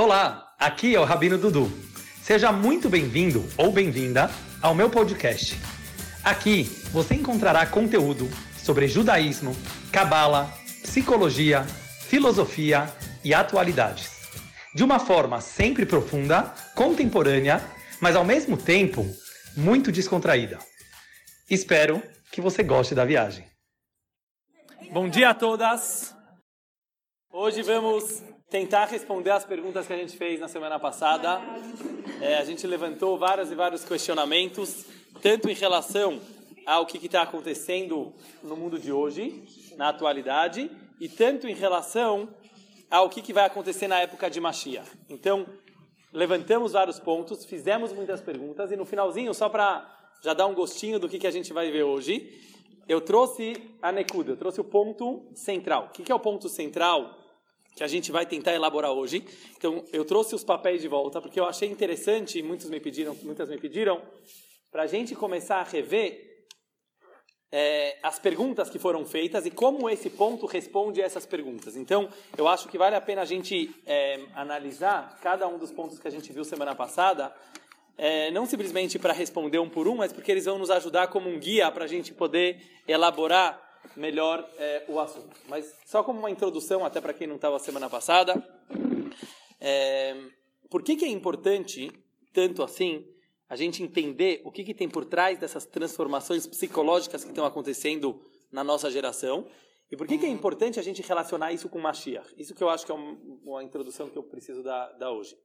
Olá, aqui é o Rabino Dudu. Seja muito bem-vindo ou bem-vinda ao meu podcast. Aqui você encontrará conteúdo sobre judaísmo, cabala, psicologia, filosofia e atualidades. De uma forma sempre profunda, contemporânea, mas ao mesmo tempo muito descontraída. Espero que você goste da viagem. Bom dia a todas! Hoje vamos tentar responder as perguntas que a gente fez na semana passada. A gente levantou vários questionamentos, tanto em relação ao que está acontecendo no mundo de hoje, na atualidade, e tanto em relação ao que vai acontecer na época de Mashiach. Então, levantamos vários pontos, fizemos muitas perguntas, e no finalzinho, só para já dar um gostinho do que a gente vai ver hoje, eu trouxe a Nekuda, eu trouxe o ponto central. O que é o ponto central que a gente vai tentar elaborar hoje? Então, eu trouxe os papéis de volta, porque eu achei interessante, muitas me pediram, para a gente começar a rever as perguntas que foram feitas e como esse ponto responde a essas perguntas. Então, eu acho que vale a pena a gente analisar cada um dos pontos que a gente viu semana passada, não simplesmente para responder um por um, mas porque eles vão nos ajudar como um guia para a gente poder elaborar melhor o assunto. Mas só como uma introdução, até para quem não estava semana passada, por que é importante, tanto assim, a gente entender o que tem por trás dessas transformações psicológicas que estão acontecendo na nossa geração e por que é importante a gente relacionar isso com Mashiach. Isso que eu acho que é uma introdução que eu preciso dar hoje.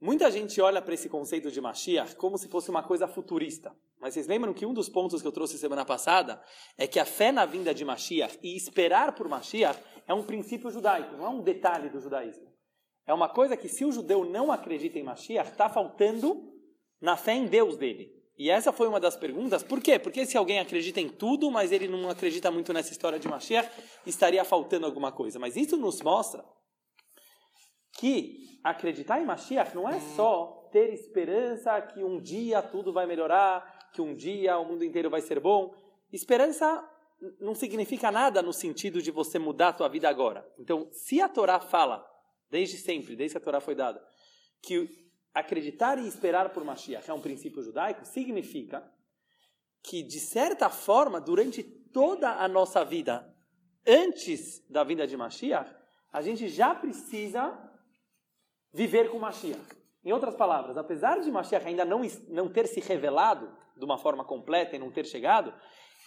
Muita gente olha para esse conceito de Mashiach como se fosse uma coisa futurista. Mas vocês lembram que um dos pontos que eu trouxe semana passada é que a fé na vinda de Mashiach e esperar por Mashiach é um princípio judaico, não é um detalhe do judaísmo. É uma coisa que se o judeu não acredita em Mashiach, está faltando na fé em Deus dele. E essa foi uma das perguntas. Por quê? Porque se alguém acredita em tudo, mas ele não acredita muito nessa história de Mashiach, estaria faltando alguma coisa. Mas isso nos mostra que acreditar em Mashiach não é só ter esperança que um dia tudo vai melhorar, que um dia o mundo inteiro vai ser bom. Esperança não significa nada no sentido de você mudar a tua vida agora. Então, se a Torá fala, desde sempre, desde que a Torá foi dada, que acreditar e esperar por Mashiach é um princípio judaico, significa que, de certa forma, durante toda a nossa vida, antes da vinda de Mashiach, a gente já precisa viver com Mashiach. Em outras palavras, apesar de Mashiach ainda não ter se revelado de uma forma completa e não ter chegado,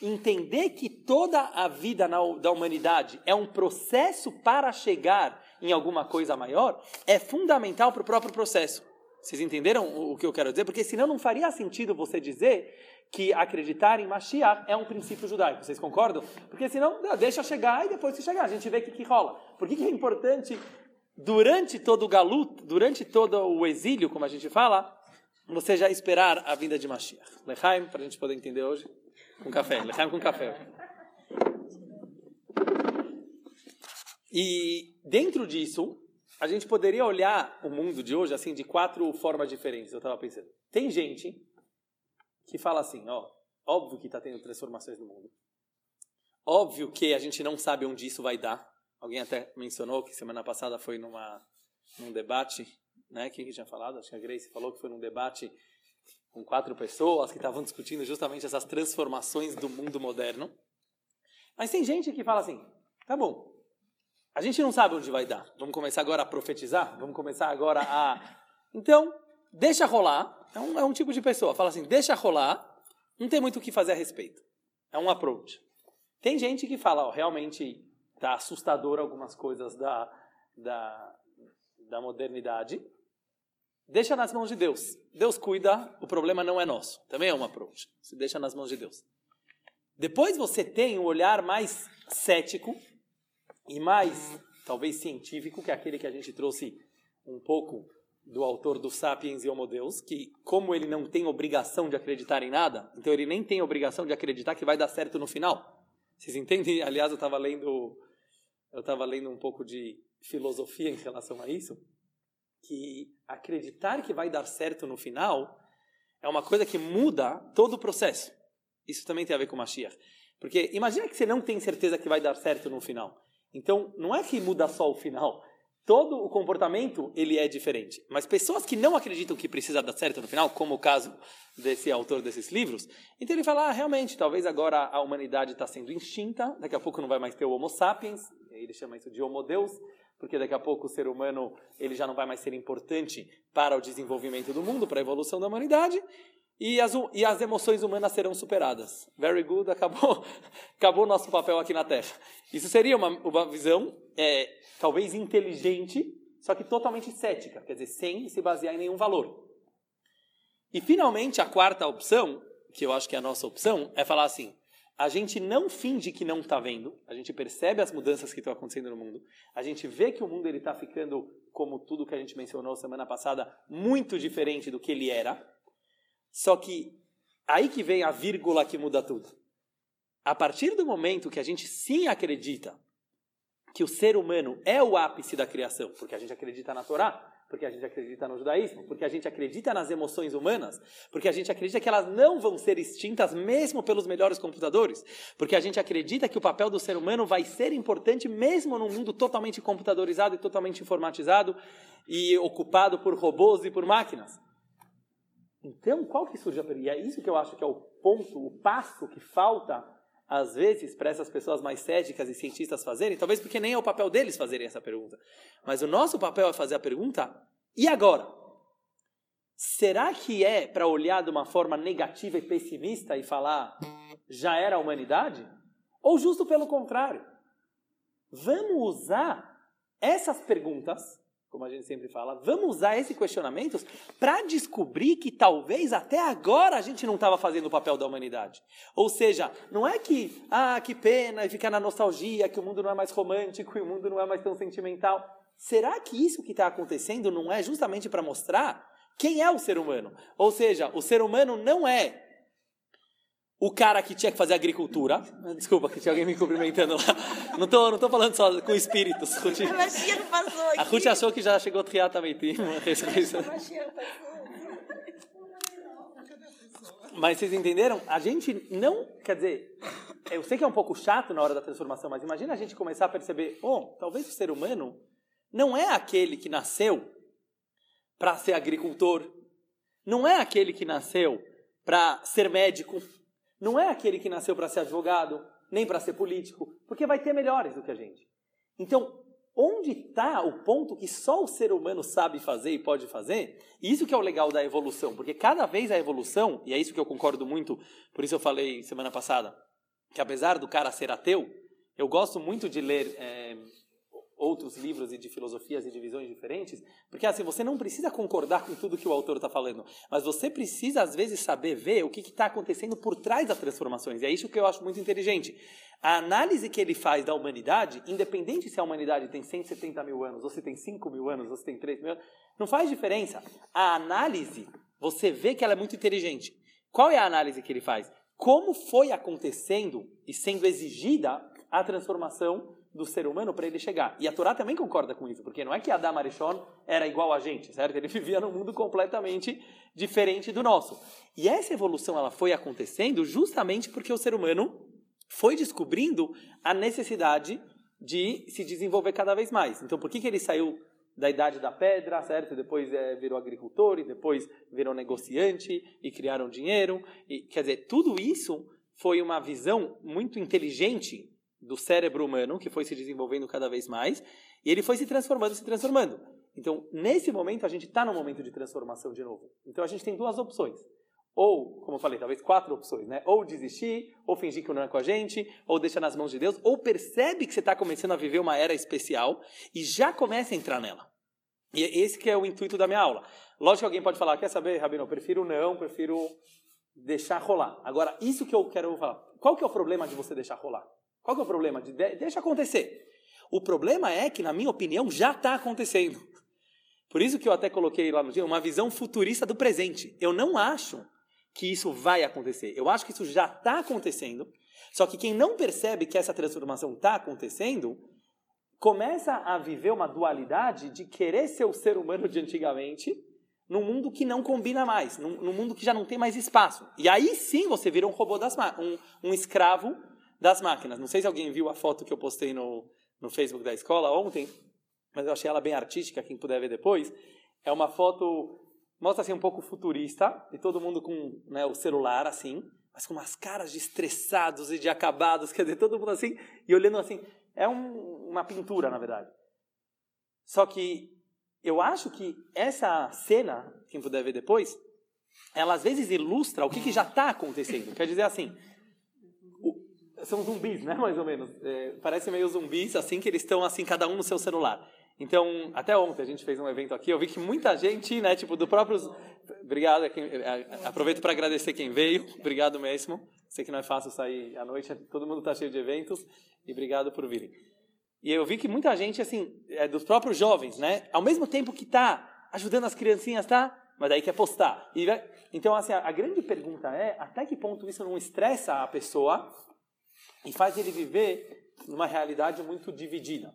entender que toda a vida da humanidade é um processo para chegar em alguma coisa maior é fundamental para o próprio processo. Vocês entenderam o que eu quero dizer? Porque senão não faria sentido você dizer que acreditar em Mashiach é um princípio judaico. Vocês concordam? Porque senão deixa chegar e depois que chegar a gente vê o que rola. Por que é importante... Durante todo o Galuto, durante todo o exílio, como a gente fala, você já esperar a vinda de Mashiach. Lehaim, para a gente poder entender hoje, com café. Lehaim com café. E dentro disso, a gente poderia olhar o mundo de hoje assim de quatro formas diferentes, eu estava pensando. Tem gente que fala assim, óbvio que está tendo transformações no mundo. Óbvio que a gente não sabe onde isso vai dar. Alguém até mencionou que semana passada foi num debate, né? Quem que tinha falado? Acho que a Grace falou que foi num debate com 4 pessoas que estavam discutindo justamente essas transformações do mundo moderno. Mas tem gente que fala assim, tá bom, a gente não sabe onde vai dar. Vamos começar agora a profetizar? Vamos começar agora a... Então, deixa rolar. É um tipo de pessoa. Fala assim, deixa rolar, não tem muito o que fazer a respeito. É um approach. Tem gente que fala, realmente... Está assustador algumas coisas da modernidade. Deixa nas mãos de Deus. Deus cuida, o problema não é nosso. Também é uma approach. Se deixa nas mãos de Deus. Depois você tem um olhar mais cético e mais, talvez, científico, que é aquele que a gente trouxe um pouco do autor do Sapiens e Homo Deus, que como ele não tem obrigação de acreditar em nada, então ele nem tem obrigação de acreditar que vai dar certo no final. Vocês entendem? Aliás, eu estava lendo um pouco de filosofia em relação a isso, que acreditar que vai dar certo no final é uma coisa que muda todo o processo. Isso também tem a ver com Mashiach. Porque imagina que você não tem certeza que vai dar certo no final. Então, não é que muda só o final. todo o comportamento ele é diferente. Mas pessoas que não acreditam que precisa dar certo no final, como o caso desse autor desses livros, então ele fala, realmente, talvez agora a humanidade está sendo extinta, daqui a pouco não vai mais ter o Homo Sapiens, ele chama isso de Homo Deus, porque daqui a pouco o ser humano ele já não vai mais ser importante para o desenvolvimento do mundo, para a evolução da humanidade, e as emoções humanas serão superadas. Very good, acabou o nosso papel aqui na Terra. Isso seria uma visão, talvez inteligente, só que totalmente cética, quer dizer, sem se basear em nenhum valor. E, finalmente, a quarta opção, que eu acho que é a nossa opção, é falar assim, a gente não finge que não está vendo, a gente percebe as mudanças que estão acontecendo no mundo, a gente vê que o mundo está ficando, como tudo que a gente mencionou semana passada, muito diferente do que ele era. Só que aí que vem a vírgula que muda tudo. A partir do momento que a gente sim acredita que o ser humano é o ápice da criação, porque a gente acredita na Torá, porque a gente acredita no judaísmo, porque a gente acredita nas emoções humanas, porque a gente acredita que elas não vão ser extintas mesmo pelos melhores computadores, porque a gente acredita que o papel do ser humano vai ser importante mesmo num mundo totalmente computadorizado e totalmente informatizado e ocupado por robôs e por máquinas. Então, qual que surge a pergunta? E é isso que eu acho que é o ponto, o passo que falta, às vezes, para essas pessoas mais céticas e cientistas fazerem, talvez porque nem é o papel deles fazerem essa pergunta. Mas o nosso papel é fazer a pergunta, e agora? Será que é para olhar de uma forma negativa e pessimista e falar, já era a humanidade? Ou justo pelo contrário? Vamos usar essas perguntas, como a gente sempre fala, vamos usar esses questionamentos para descobrir que talvez até agora a gente não estava fazendo o papel da humanidade. Ou seja, não é que, que pena, e ficar na nostalgia, que o mundo não é mais romântico, e o mundo não é mais tão sentimental. Será que isso que está acontecendo não é justamente para mostrar quem é o ser humano? Ou seja, o ser humano não é o cara que tinha que fazer agricultura. Desculpa, que tinha alguém me cumprimentando lá. Não tô falando só com espíritos. A Mashiach passou aqui. A Ruth achou que já chegou a triar também. Mas vocês entenderam? A gente não... Quer dizer, eu sei que é um pouco chato na hora da transformação, mas imagina a gente começar a perceber, talvez o ser humano não é aquele que nasceu para ser agricultor, não é aquele que nasceu para ser médico, não é aquele que nasceu para ser advogado, nem para ser político, porque vai ter melhores do que a gente. Então, onde está o ponto que só o ser humano sabe fazer e pode fazer? E isso que é o legal da evolução, porque cada vez a evolução, e é isso que eu concordo muito, por isso eu falei semana passada, que apesar do cara ser ateu, eu gosto muito de ler outros livros e de filosofias e de visões diferentes, porque assim, você não precisa concordar com tudo que o autor está falando, mas você precisa, às vezes, saber ver o que está acontecendo por trás das transformações. E é isso que eu acho muito inteligente. A análise que ele faz da humanidade, independente se a humanidade tem 170 mil anos, ou se tem 5 mil anos, ou se tem 3 mil anos, não faz diferença. A análise, você vê que ela é muito inteligente. Qual é a análise que ele faz? Como foi acontecendo e sendo exigida a transformação do ser humano para ele chegar. E a Torá também concorda com isso, porque não é que Adam HaRishon era igual a gente, certo? Ele vivia num mundo completamente diferente do nosso. E essa evolução ela foi acontecendo justamente porque o ser humano foi descobrindo a necessidade de se desenvolver cada vez mais. Então, por que ele saiu da idade da pedra, certo? Depois virou agricultor, e depois virou negociante, e criaram dinheiro. E, quer dizer, tudo isso foi uma visão muito inteligente do cérebro humano, que foi se desenvolvendo cada vez mais, e ele foi se transformando. Então, nesse momento, a gente está num momento de transformação de novo. Então, a gente tem duas opções. Ou, como eu falei, talvez 4 opções, né? Ou desistir, ou fingir que não é com a gente, ou deixar nas mãos de Deus, ou percebe que você está começando a viver uma era especial e já começa a entrar nela. E esse que é o intuito da minha aula. Lógico que alguém pode falar, quer saber, Rabino, eu prefiro deixar rolar. Agora, isso que eu quero falar. Qual que é o problema de você deixar rolar? Qual que é o problema? Deixa acontecer. O problema é que, na minha opinião, já está acontecendo. Por isso que eu até coloquei lá no dia uma visão futurista do presente. Eu não acho que isso vai acontecer. Eu acho que isso já está acontecendo. Só que quem não percebe que essa transformação está acontecendo, começa a viver uma dualidade de querer ser o ser humano de antigamente num mundo que não combina mais, num mundo que já não tem mais espaço. E aí sim você vira um robô um escravo das máquinas. Não sei se alguém viu a foto que eu postei no Facebook da escola ontem, mas eu achei ela bem artística, quem puder ver depois, é uma foto, mostra assim um pouco futurista, e todo mundo com o celular assim, mas com umas caras de estressados e de acabados, quer dizer, todo mundo assim, e olhando assim, é uma pintura, na verdade. Só que eu acho que essa cena, quem puder ver depois, ela às vezes ilustra o que já está acontecendo. Quer dizer assim, são zumbis, né, mais ou menos. Parece meio zumbis, assim, que eles estão, assim, cada um no seu celular. Então, até ontem a gente fez um evento aqui, eu vi que muita gente, né, tipo, do próprio... Obrigado, aproveito para agradecer quem veio, obrigado mesmo. Sei que não é fácil sair à noite, todo mundo está cheio de eventos, e obrigado por virem. E eu vi que muita gente, assim, dos próprios jovens, né, ao mesmo tempo que está ajudando as criancinhas, tá? Mas daí quer postar. E, então, assim, a grande pergunta é, até que ponto isso não estressa a pessoa e faz ele viver numa realidade muito dividida?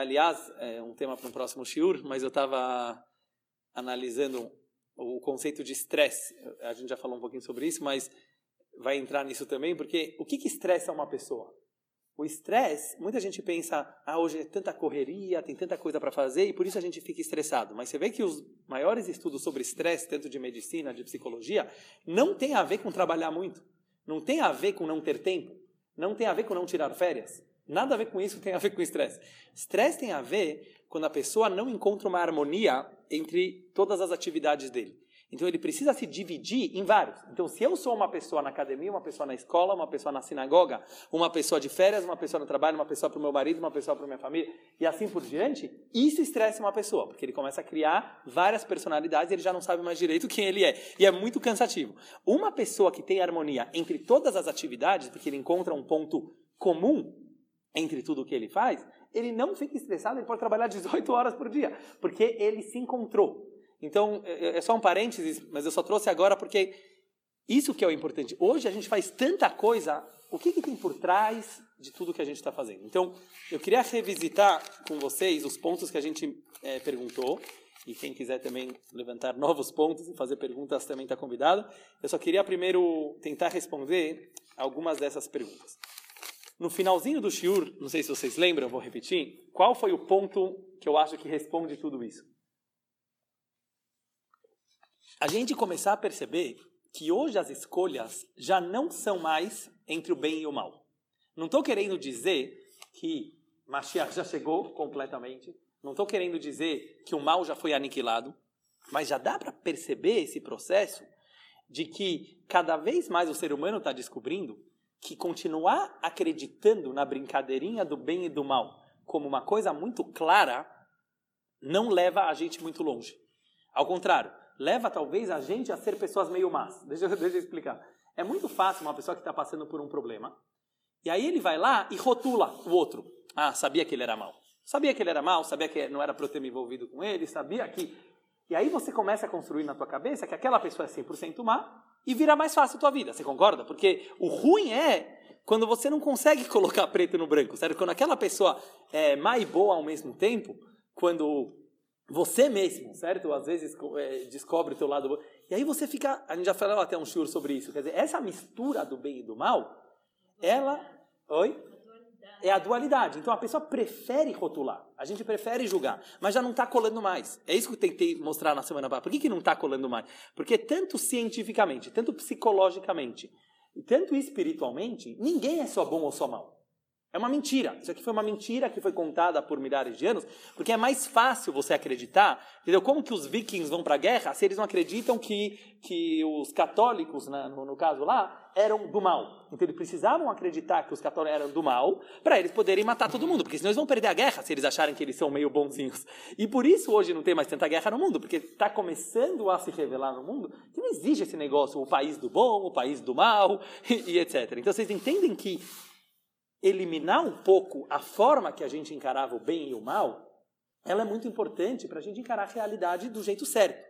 Aliás, é um tema para um próximo Shiur, mas eu estava analisando o conceito de estresse. A gente já falou um pouquinho sobre isso, mas vai entrar nisso também, porque o que estressa uma pessoa? O estresse, muita gente pensa, hoje é tanta correria, tem tanta coisa para fazer e por isso a gente fica estressado. Mas você vê que os maiores estudos sobre estresse, tanto de medicina, de psicologia, não tem a ver com trabalhar muito. Não tem a ver com não ter tempo. Não tem a ver com não tirar férias. Nada a ver com isso, tem a ver com estresse. Estresse tem a ver quando a pessoa não encontra uma harmonia entre todas as atividades dele. Então ele precisa se dividir em vários. Então se eu sou uma pessoa na academia, uma pessoa na escola, uma pessoa na sinagoga, uma pessoa de férias, uma pessoa no trabalho, uma pessoa para o meu marido, uma pessoa para minha família e assim por diante, isso estressa uma pessoa, porque ele começa a criar várias personalidades e ele já não sabe mais direito quem ele é. E é muito cansativo. Uma pessoa que tem harmonia entre todas as atividades, porque ele encontra um ponto comum entre tudo o que ele faz, ele não fica estressado, ele pode trabalhar 18 horas por dia, porque ele se encontrou. Então, é só um parênteses, mas eu só trouxe agora porque isso que é o importante. Hoje a gente faz tanta coisa, o que tem por trás de tudo que a gente está fazendo? Então, eu queria revisitar com vocês os pontos que a gente perguntou, e quem quiser também levantar novos pontos e fazer perguntas também está convidado. Eu só queria primeiro tentar responder algumas dessas perguntas. No finalzinho do Shiur, não sei se vocês lembram, vou repetir, qual foi o ponto que eu acho que responde tudo isso? A gente começar a perceber que hoje as escolhas já não são mais entre o bem e o mal. Não estou querendo dizer que Mashiach já chegou completamente, não estou querendo dizer que o mal já foi aniquilado, mas já dá para perceber esse processo de que cada vez mais o ser humano está descobrindo que continuar acreditando na brincadeirinha do bem e do mal como uma coisa muito clara não leva a gente muito longe. Ao contrário, leva talvez a gente a ser pessoas meio más. Deixa eu explicar. É muito fácil uma pessoa que está passando por um problema, e aí ele vai lá e rotula o outro. Sabia que ele era mal. Sabia que ele era mal, sabia que não era para eu ter me envolvido com ele, sabia que... E aí você começa a construir na tua cabeça que aquela pessoa é 100% má e vira mais fácil a tua vida. Você concorda? Porque o ruim é quando você não consegue colocar preto no branco, certo? Quando aquela pessoa é má e boa ao mesmo tempo, quando... Você mesmo, certo? Às vezes descobre o teu lado... E aí você fica... A gente já falou até um shiur sobre isso. Quer dizer, essa mistura do bem e do mal, ela... Oi? É a dualidade. Então a pessoa prefere rotular. A gente prefere julgar. Mas já não está colando mais. É isso que eu tentei mostrar na semana passada. Por que não está colando mais? Porque tanto cientificamente, tanto psicologicamente, e tanto espiritualmente, ninguém é só bom ou só mal. É uma mentira. Isso aqui foi uma mentira que foi contada por milhares de anos, porque é mais fácil você acreditar, entendeu? Como que os vikings vão para a guerra se eles não acreditam que os católicos, no caso lá, eram do mal? Então eles precisavam acreditar que os católicos eram do mal para eles poderem matar todo mundo, porque senão eles vão perder a guerra se eles acharem que eles são meio bonzinhos. E por isso hoje não tem mais tanta guerra no mundo, porque está começando a se revelar no mundo que não existe esse negócio, o país do bom, o país do mal, e etc. Então vocês entendem que eliminar um pouco a forma que a gente encarava o bem e o mal, ela é muito importante para a gente encarar a realidade do jeito certo.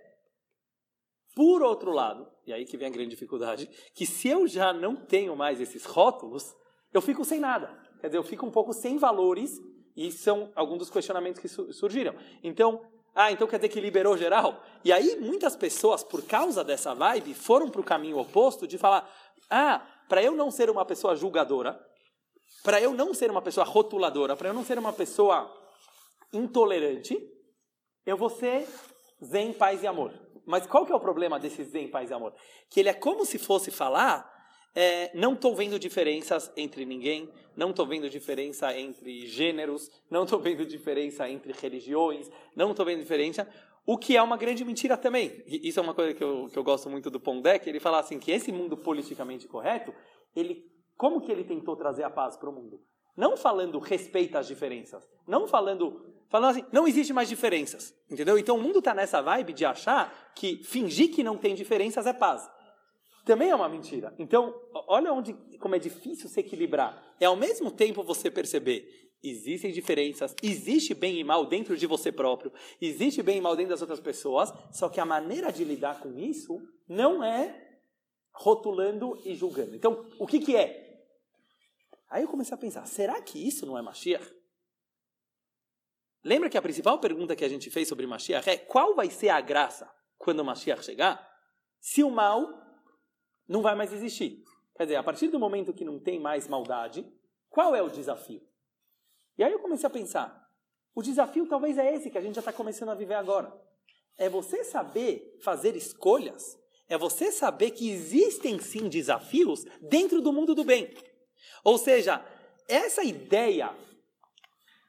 Por outro lado, e aí que vem a grande dificuldade, que se eu já não tenho mais esses rótulos, eu fico sem nada. Quer dizer, eu fico um pouco sem valores, e são alguns dos questionamentos que surgiram. Então, então quer dizer que liberou geral? E aí muitas pessoas, por causa dessa vibe, foram para o caminho oposto de falar, para eu não ser uma pessoa julgadora, para eu não ser uma pessoa rotuladora, para eu não ser uma pessoa intolerante, eu vou ser zen, paz e amor. Mas qual que é o problema desse zen, paz e amor? Que ele é como se fosse falar, não estou vendo diferenças entre ninguém, não estou vendo diferença entre gêneros, não estou vendo diferença entre religiões, não estou vendo diferença... O que é uma grande mentira também. E isso é uma coisa que eu gosto muito do Pondé, que ele fala assim, que esse mundo politicamente correto, como que ele tentou trazer a paz para o mundo? Não falando respeita as diferenças. Não falando assim, não existe mais diferenças. Entendeu? Então o mundo está nessa vibe de achar que fingir que não tem diferenças é paz. Também é uma mentira. Então, olha como é difícil se equilibrar. É ao mesmo tempo você perceber... Existem diferenças, existe bem e mal dentro de você próprio, existe bem e mal dentro das outras pessoas, só que a maneira de lidar com isso não é rotulando e julgando. Então, o que é? Aí eu comecei a pensar, será que isso não é Mashiach? Lembra que a principal pergunta que a gente fez sobre Mashiach é qual vai ser a graça quando o Mashiach chegar, se o mal não vai mais existir? Quer dizer, a partir do momento que não tem mais maldade, qual é o desafio? E aí eu comecei a pensar, o desafio talvez é esse que a gente já está começando a viver agora. É você saber fazer escolhas, é você saber que existem sim desafios dentro do mundo do bem. Ou seja, essa ideia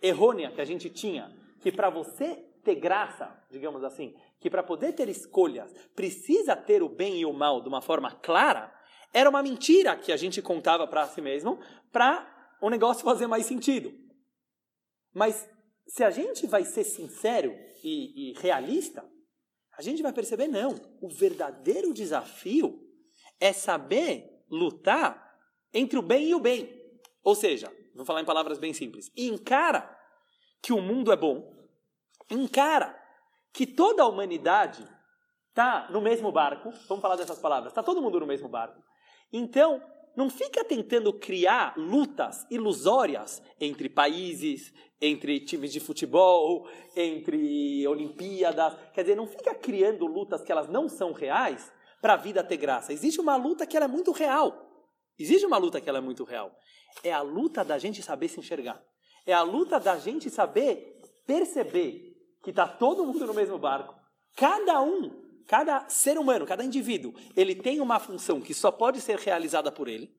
errônea que a gente tinha, que para você ter graça, digamos assim, que para poder ter escolhas, precisa ter o bem e o mal de uma forma clara, era uma mentira que a gente contava para si mesmo, para o negócio fazer mais sentido. Mas se a gente vai ser sincero e realista, a gente vai perceber, não. O verdadeiro desafio é saber lutar entre o bem e o bem. Ou seja, vou falar em palavras bem simples. Encara que o mundo é bom. Encara que toda a humanidade está no mesmo barco. Vamos falar dessas palavras. Está todo mundo no mesmo barco. Então... Não fica tentando criar lutas ilusórias entre países, entre times de futebol, entre Olimpíadas. Quer dizer, não fica criando lutas que elas não são reais para a vida ter graça. Existe uma luta que ela é muito real. É a luta da gente saber se enxergar. É a luta da gente saber perceber que está todo mundo no mesmo barco. Cada ser humano, cada indivíduo, ele tem uma função que só pode ser realizada por ele.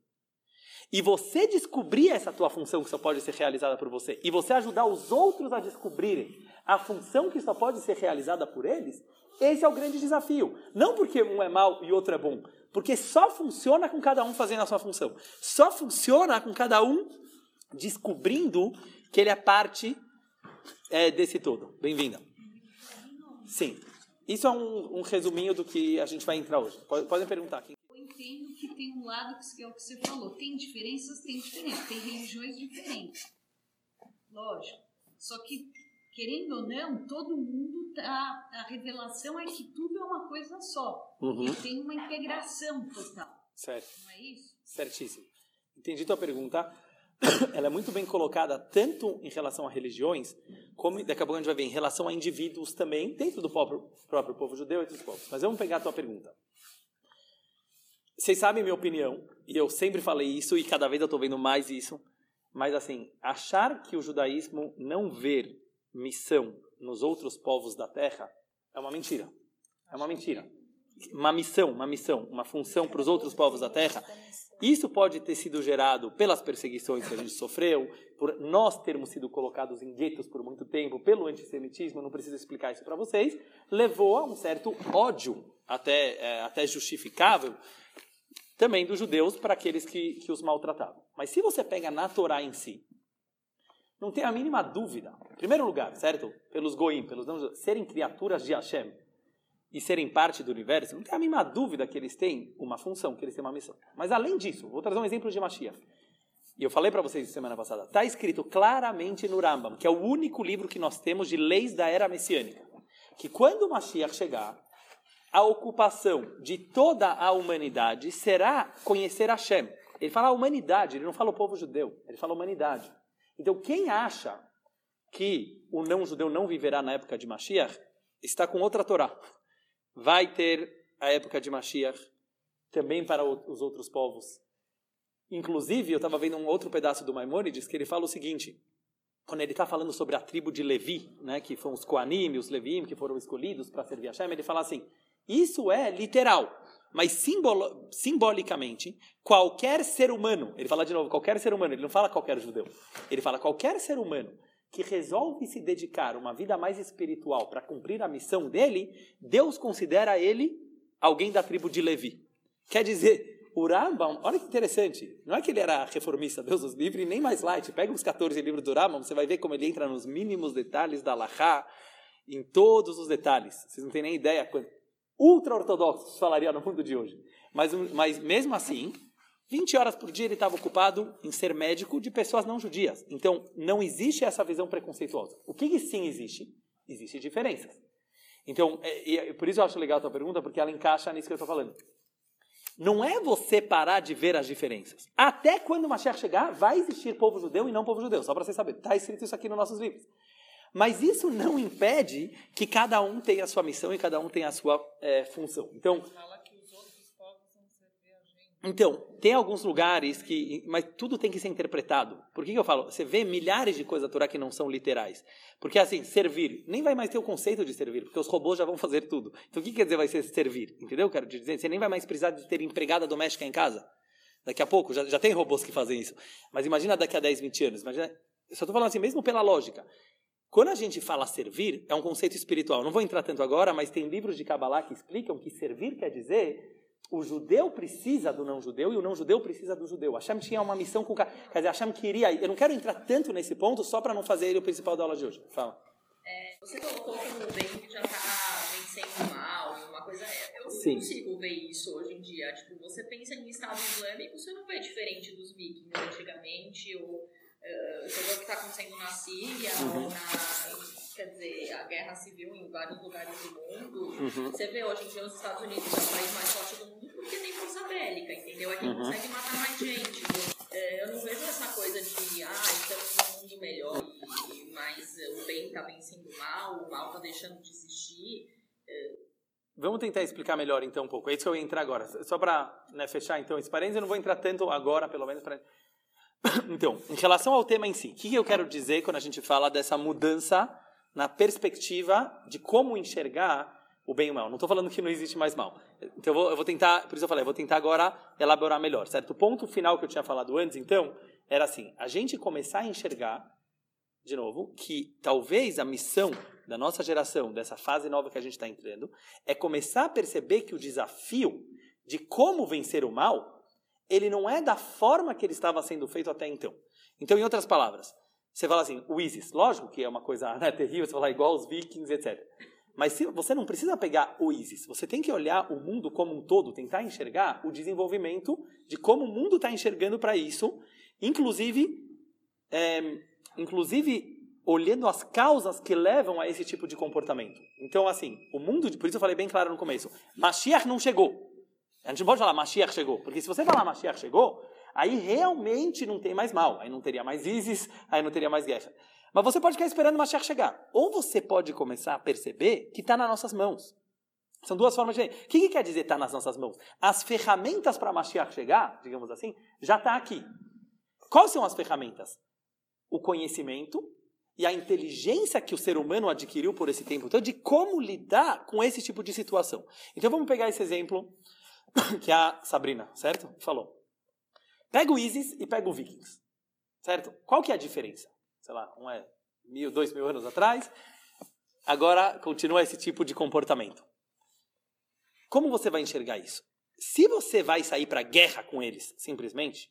E você descobrir essa tua função que só pode ser realizada por você e você ajudar os outros a descobrirem a função que só pode ser realizada por eles, esse é o grande desafio. Não porque um é mal e outro é bom, porque só funciona com cada um fazendo a sua função. Só funciona com cada um descobrindo que ele é parte desse todo. Bem-vinda. Sim. Isso é um resuminho do que a gente vai entrar hoje. Podem perguntar aqui. Eu entendo que tem um lado que é o que você falou. Tem diferenças. Tem religiões diferentes. Lógico. Só que, querendo ou não, todo mundo... A revelação é que tudo é uma coisa só. Uhum. E tem uma integração total. Certo. Não é isso? Certíssimo. Entendi tua pergunta. Ela é muito bem colocada, tanto em relação a religiões, como daqui a pouco a gente vai ver, em relação a indivíduos também, dentro do próprio povo judeu e outros povos. Mas vamos pegar a tua pergunta. Vocês sabem minha opinião, e eu sempre falei isso, e cada vez eu estou vendo mais isso, mas assim, achar que o judaísmo não ver missão nos outros povos da terra é uma mentira. Uma missão, uma função para os outros povos da terra. Isso pode ter sido gerado pelas perseguições que a gente sofreu, por nós termos sido colocados em guetos por muito tempo, pelo antissemitismo, não preciso explicar isso para vocês, levou a um certo ódio, até justificável, também dos judeus para aqueles que os maltratavam. Mas se você pega na Torá em si, não tem a mínima dúvida, em primeiro lugar, certo? Pelos Goim, pelos não, serem criaturas de Hashem, e serem parte do universo, não tem a mínima dúvida que eles têm uma função, que eles têm uma missão. Mas além disso, vou trazer um exemplo de Mashiach. E eu falei para vocês semana passada, está escrito claramente no Rambam, que é o único livro que nós temos de leis da era messiânica, que quando o Mashiach chegar, a ocupação de toda a humanidade será conhecer Hashem. Ele fala a humanidade, ele não fala o povo judeu, ele fala a humanidade. Então quem acha que o não judeu não viverá na época de Mashiach, está com outra Torá. Vai ter a época de Mashiach também para os outros povos. Inclusive, eu estava vendo um outro pedaço do Maimônides que ele fala o seguinte, quando ele está falando sobre a tribo de Levi, né, que foram os Kuanim, os Leviim, que foram escolhidos para servir a Hashem, ele fala assim, isso é literal, mas simbolicamente, qualquer ser humano, ele fala de novo, qualquer ser humano, ele não fala qualquer judeu, ele fala qualquer ser humano que resolve se dedicar a uma vida mais espiritual para cumprir a missão dele, Deus considera ele alguém da tribo de Levi. Quer dizer... O Rambam, olha que interessante, não é que ele era reformista, Deus nos livre, nem mais light. Pega os 14 livros do Rambam, você vai ver como ele entra nos mínimos detalhes da Halachá, em todos os detalhes. Vocês não têm nem ideia quanto ultra-ortodoxo falaria no mundo de hoje. Mas mesmo assim, 20 horas por dia ele estava ocupado em ser médico de pessoas não judias. Então, não existe essa visão preconceituosa. O que sim existe? Existe diferenças. Então, por isso eu acho legal a tua pergunta, porque ela encaixa nisso que eu estou falando. Não é você parar de ver as diferenças. Até quando o Mashiach chegar, vai existir povo judeu e não povo judeu. Só para vocês saberem. Está escrito isso aqui nos nossos livros. Mas isso não impede que cada um tenha a sua missão e cada um tenha a sua função. Então, fala que os outros povos vão servir a gente. Então, tem alguns lugares que... Mas tudo tem que ser interpretado. Por que eu falo? Você vê milhares de coisas da Torá que não são literais. Porque assim, servir... Nem vai mais ter o conceito de servir, porque os robôs já vão fazer tudo. Então o que quer dizer vai ser servir? Entendeu? Quero te dizer, você nem vai mais precisar de ter empregada doméstica em casa. Daqui a pouco, já tem robôs que fazem isso. Mas imagina daqui a 10, 20 anos. Imagina, eu só estou falando assim, mesmo pela lógica. Quando a gente fala servir, é um conceito espiritual. Não vou entrar tanto agora, mas tem livros de Cabala que explicam que servir quer dizer... O judeu precisa do não-judeu e o não-judeu precisa do judeu. Hashem tinha uma missão com o cara. Quer dizer, Hashem queria... Eu não quero entrar tanto nesse ponto só para não fazer ele o principal da aula de hoje. Fala. Você colocou como o bem que já está vencendo o mal, uma coisa... Eu não consigo ver isso hoje em dia. Tipo, você pensa em Estado Islâmico, você não vê diferente dos vikings antigamente, ou o que está acontecendo na Síria, ou na... Quer dizer, a guerra civil em vários lugares do mundo. Você vê hoje em dia os Estados Unidos é o país mais forte do mundo porque tem força bélica, entendeu? É quem consegue matar mais gente. Eu não vejo essa coisa de, estamos num mundo melhor, mas o bem está vencendo o mal está deixando de existir. Vamos tentar explicar melhor então um pouco. É isso que eu ia entrar agora. Só para fechar então esse parênteses, eu não vou entrar tanto agora, pelo menos para... Então, em relação ao tema em si, o que eu quero dizer quando a gente fala dessa mudança na perspectiva de como enxergar o bem e o mal. Não estou falando que não existe mais mal. Então, eu vou tentar, por isso eu falei, eu vou tentar agora elaborar melhor, certo? O ponto final que eu tinha falado antes, então, era assim, a gente começar a enxergar, de novo, que talvez a missão da nossa geração, dessa fase nova que a gente está entrando, é começar a perceber que o desafio de como vencer o mal, ele não é da forma que ele estava sendo feito até então. Então, em outras palavras, você fala assim, o ISIS, lógico que é uma coisa terrível, você fala igual os vikings, etc. Mas você não precisa pegar o ISIS, você tem que olhar o mundo como um todo, tentar enxergar o desenvolvimento de como o mundo está enxergando para isso, inclusive olhando as causas que levam a esse tipo de comportamento. Então, assim, o mundo, por isso eu falei bem claro no começo, Mashiach não chegou. A gente não pode falar Mashiach chegou, porque se você falar Mashiach chegou... Aí realmente não tem mais mal, aí não teria mais ISIS, aí não teria mais guerra. Mas você pode ficar esperando o Mashiach chegar. Ou você pode começar a perceber que está nas nossas mãos. São duas formas diferentes. O que quer dizer está nas nossas mãos? As ferramentas para Mashiach chegar, digamos assim, já está aqui. Quais são as ferramentas? O conhecimento e a inteligência que o ser humano adquiriu por esse tempo todo de como lidar com esse tipo de situação. Então vamos pegar esse exemplo que a Sabrina, certo? Falou. Pega o ISIS e pega o Vikings, certo? Qual que é a diferença? Sei lá, não é 1.000, 2.000 anos atrás, agora continua esse tipo de comportamento. Como você vai enxergar isso? Se você vai sair para guerra com eles, simplesmente,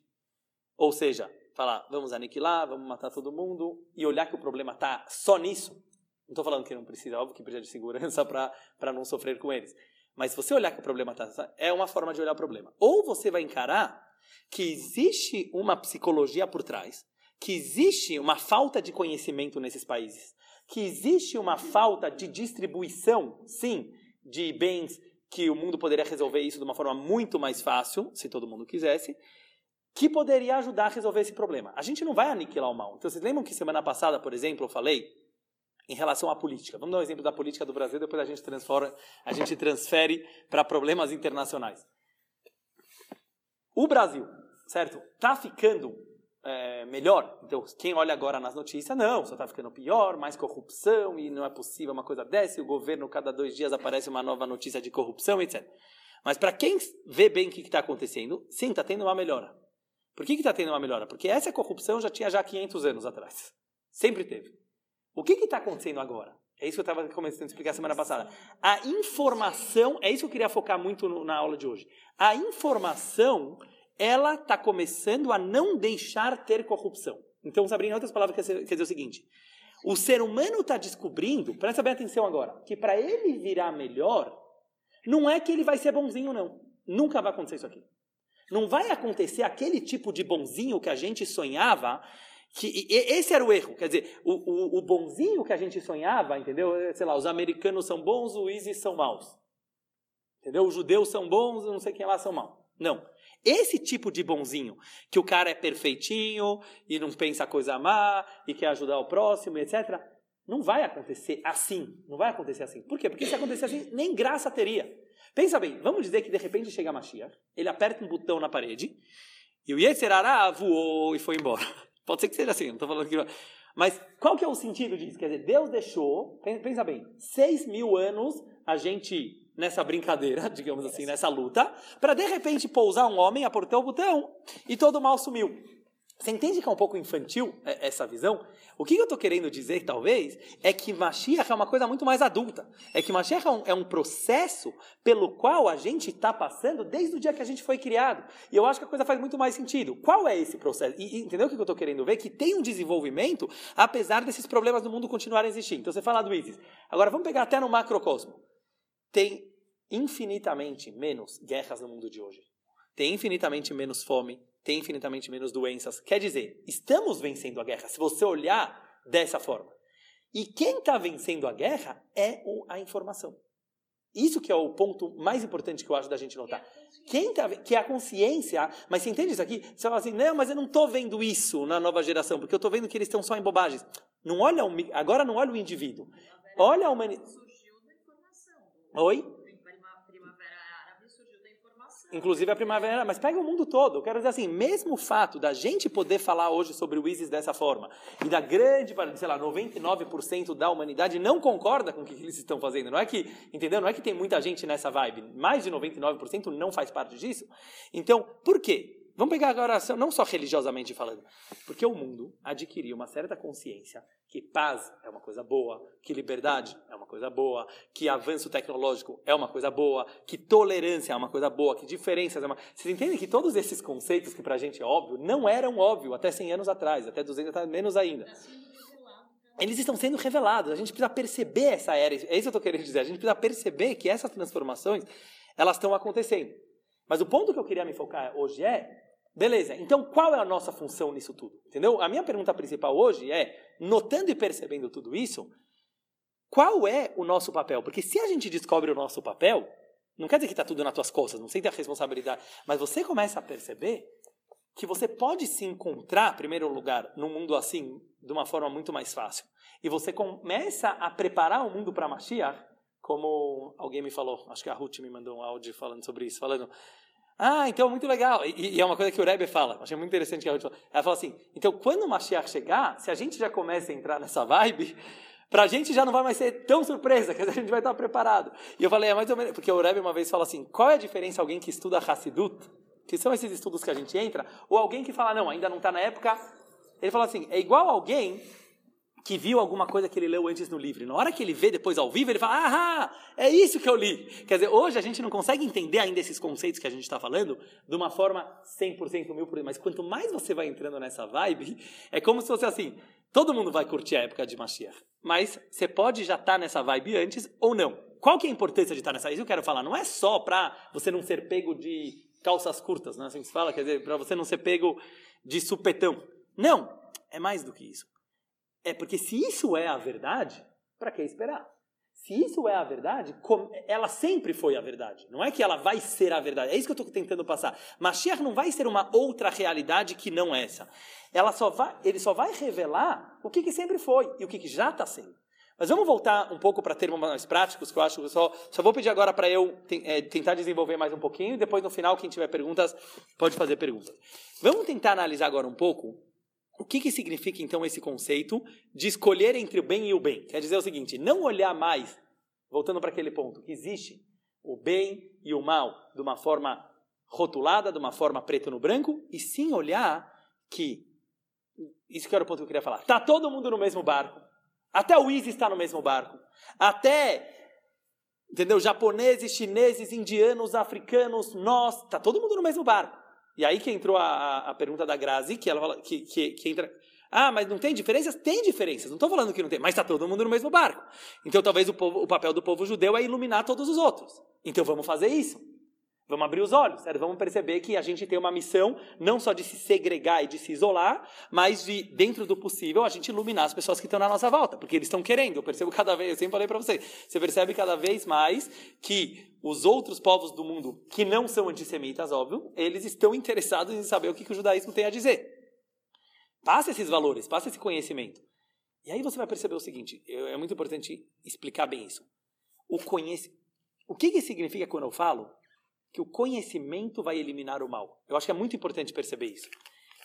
ou seja, falar, vamos aniquilar, vamos matar todo mundo, e olhar que o problema está só nisso, não estou falando que não precisa, óbvio que precisa de segurança para não sofrer com eles, mas se você olhar que o problema está, é uma forma de olhar o problema. Ou você vai encarar que existe uma psicologia por trás, que existe uma falta de conhecimento nesses países, que existe uma falta de distribuição, sim, de bens, que o mundo poderia resolver isso de uma forma muito mais fácil, se todo mundo quisesse, que poderia ajudar a resolver esse problema. A gente não vai aniquilar o mal. Então, vocês lembram que semana passada, por exemplo, eu falei em relação à política. Vamos dar um exemplo da política do Brasil, depois a gente transfere para problemas internacionais. O Brasil, certo? Está ficando melhor. Então, quem olha agora nas notícias, não, só está ficando pior, mais corrupção, e não é possível uma coisa dessa, e o governo, cada 2 dias, aparece uma nova notícia de corrupção, etc. Mas para quem vê bem o que está acontecendo, sim, está tendo uma melhora. Por que está tendo uma melhora? Porque essa corrupção já tinha 500 anos atrás. Sempre teve. O que está acontecendo agora? É isso que eu estava começando a explicar semana passada. A informação, é isso que eu queria focar muito na aula de hoje. A informação, ela está começando a não deixar ter corrupção. Então, Sabrina, em outras palavras, quer dizer o seguinte. O ser humano está descobrindo, presta bem atenção agora, que para ele virar melhor, não é que ele vai ser bonzinho, não. Nunca vai acontecer isso aqui. Não vai acontecer aquele tipo de bonzinho que a gente sonhava. Que esse era o erro, quer dizer, o bonzinho que a gente sonhava, entendeu? Sei lá, os americanos são bons, os ISIS são maus. Entendeu? Os judeus são bons, não sei quem lá são maus. Não. Esse tipo de bonzinho, que o cara é perfeitinho e não pensa coisa má e quer ajudar o próximo, etc. Não vai acontecer assim. Não vai acontecer assim. Por quê? Porque se acontecer assim, nem graça teria. Pensa bem, vamos dizer que de repente chega Mashiach, ele aperta um botão na parede e o Yetzirará voou e foi embora. Pode ser que seja assim, não estou falando que não. Mas qual que é o sentido disso? Quer dizer, Deus deixou, pensa bem, 6.000 anos a gente nessa brincadeira, digamos assim, nessa luta, para de repente pousar um homem, apertar o botão e todo o mal sumiu. Você entende que é um pouco infantil essa visão? O que eu estou querendo dizer, talvez, é que Mashiach é uma coisa muito mais adulta. É que Mashiach é um processo pelo qual a gente está passando desde o dia que a gente foi criado. E eu acho que a coisa faz muito mais sentido. Qual é esse processo? E entendeu o que eu estou querendo ver? Que tem um desenvolvimento, apesar desses problemas do mundo continuarem existindo. Então, você fala do ISIS. Agora, vamos pegar até no macrocosmo. Tem infinitamente menos guerras no mundo de hoje. Tem infinitamente menos fome. Tem infinitamente menos doenças. Quer dizer, estamos vencendo a guerra, se você olhar dessa forma. E quem está vencendo a guerra é a informação. Isso que é o ponto mais importante que eu acho da gente notar. Que é a consciência. Mas você entende isso aqui? Você fala assim, não, mas eu não estou vendo isso na nova geração, porque eu estou vendo que eles estão só em bobagens. Não olha agora não olha o indivíduo. Olha a humanidade. Oi? Inclusive a primavera, mas pega o mundo todo. Eu quero dizer assim, mesmo o fato da gente poder falar hoje sobre o ISIS dessa forma e da grande, sei lá, 99% da humanidade não concorda com o que eles estão fazendo. Não é que, entendeu? Não é que tem muita gente nessa vibe. Mais de 99% não faz parte disso. Então, por quê? Vamos pegar agora, não só religiosamente falando, porque o mundo adquiriu uma certa consciência que paz é uma coisa boa, que liberdade é uma coisa boa, que avanço tecnológico é uma coisa boa, que tolerância é uma coisa boa, que diferenças é uma... Vocês entendem que todos esses conceitos que pra gente é óbvio, não eram óbvio até 100 anos atrás, até 200 atrás, menos ainda. Eles estão sendo revelados, a gente precisa perceber essa era, é isso que eu estou querendo dizer, a gente precisa perceber que essas transformações, elas estão acontecendo. Mas o ponto que eu queria me focar hoje é, beleza, então qual é a nossa função nisso tudo? Entendeu? A minha pergunta principal hoje é, notando e percebendo tudo isso, qual é o nosso papel? Porque se a gente descobre o nosso papel, não quer dizer que está tudo nas tuas costas, não sei ter a responsabilidade, mas você começa a perceber que você pode se encontrar, em primeiro lugar, num mundo assim, de uma forma muito mais fácil. E você começa a preparar o mundo para Mashiach, como alguém me falou, acho que a Ruth me mandou um áudio falando sobre isso, falando... Ah, então muito legal. E é uma coisa que o Rebbe fala. Achei muito interessante que a Ruth falou. Ela fala assim, então quando o Mashiach chegar, se a gente já começa a entrar nessa vibe, pra gente já não vai mais ser tão surpresa, que a gente vai estar preparado. E eu falei, é mais ou menos... Porque o Rebbe uma vez fala assim, qual é a diferença alguém que estuda Hassidut, que são esses estudos que a gente entra, ou alguém que fala, não, ainda não está na época. Ele fala assim, é igual alguém que viu alguma coisa que ele leu antes no livro. Na hora que ele vê depois ao vivo, ele fala, ahá, é isso que eu li. Quer dizer, hoje a gente não consegue entender ainda esses conceitos que a gente está falando de uma forma 100%, 1000%. Mas quanto mais você vai entrando nessa vibe, é como se fosse assim, todo mundo vai curtir a época de Mashiach, mas você pode já estar nessa vibe antes ou não. Qual que é a importância de estar nessa? Isso eu quero falar, não é só para você não ser pego de calças curtas, não é assim que se fala? Quer dizer, para você não ser pego de supetão. Não, é mais do que isso. É porque se isso é a verdade, para que esperar? Se isso é a verdade, ela sempre foi a verdade. Não é que ela vai ser a verdade. É isso que eu estou tentando passar. Mashiach não vai ser uma outra realidade que não essa. Ele só vai revelar o que sempre foi e o que já está sendo. Mas vamos voltar um pouco para termos mais práticos, que eu acho que só vou pedir agora para eu tentar desenvolver mais um pouquinho e depois no final, quem tiver perguntas, pode fazer perguntas. Vamos tentar analisar agora um pouco O que que significa, então, esse conceito de escolher entre o bem e o bem? Quer dizer o seguinte, não olhar mais, voltando para aquele ponto, que existe o bem e o mal de uma forma rotulada, de uma forma preto no branco, e sim olhar que, isso que era o ponto que eu queria falar, está todo mundo no mesmo barco, até o Easy está no mesmo barco, até... Entendeu? Japoneses, chineses, indianos, africanos, nós, tá todo mundo no mesmo barco. E aí que entrou a pergunta da Grazi, que ela fala, que entra... Ah, mas não tem diferenças? Tem diferenças, não estou falando que não tem, mas tá todo mundo no mesmo barco. Então talvez o papel do povo judeu é iluminar todos os outros. Então vamos fazer isso. Vamos abrir os olhos, sério? Vamos perceber que a gente tem uma missão não só de se segregar e de se isolar, mas de, dentro do possível, a gente iluminar as pessoas que estão na nossa volta, porque eles estão querendo. Eu percebo cada vez, eu sempre falei para vocês, você percebe cada vez mais que os outros povos do mundo, que não são antissemitas, óbvio, eles estão interessados em saber o que o judaísmo tem a dizer. Passa esses valores, passa esse conhecimento. E aí você vai perceber o seguinte, é muito importante explicar bem isso. O que significa quando eu falo que o conhecimento vai eliminar o mal? Eu acho que é muito importante perceber isso.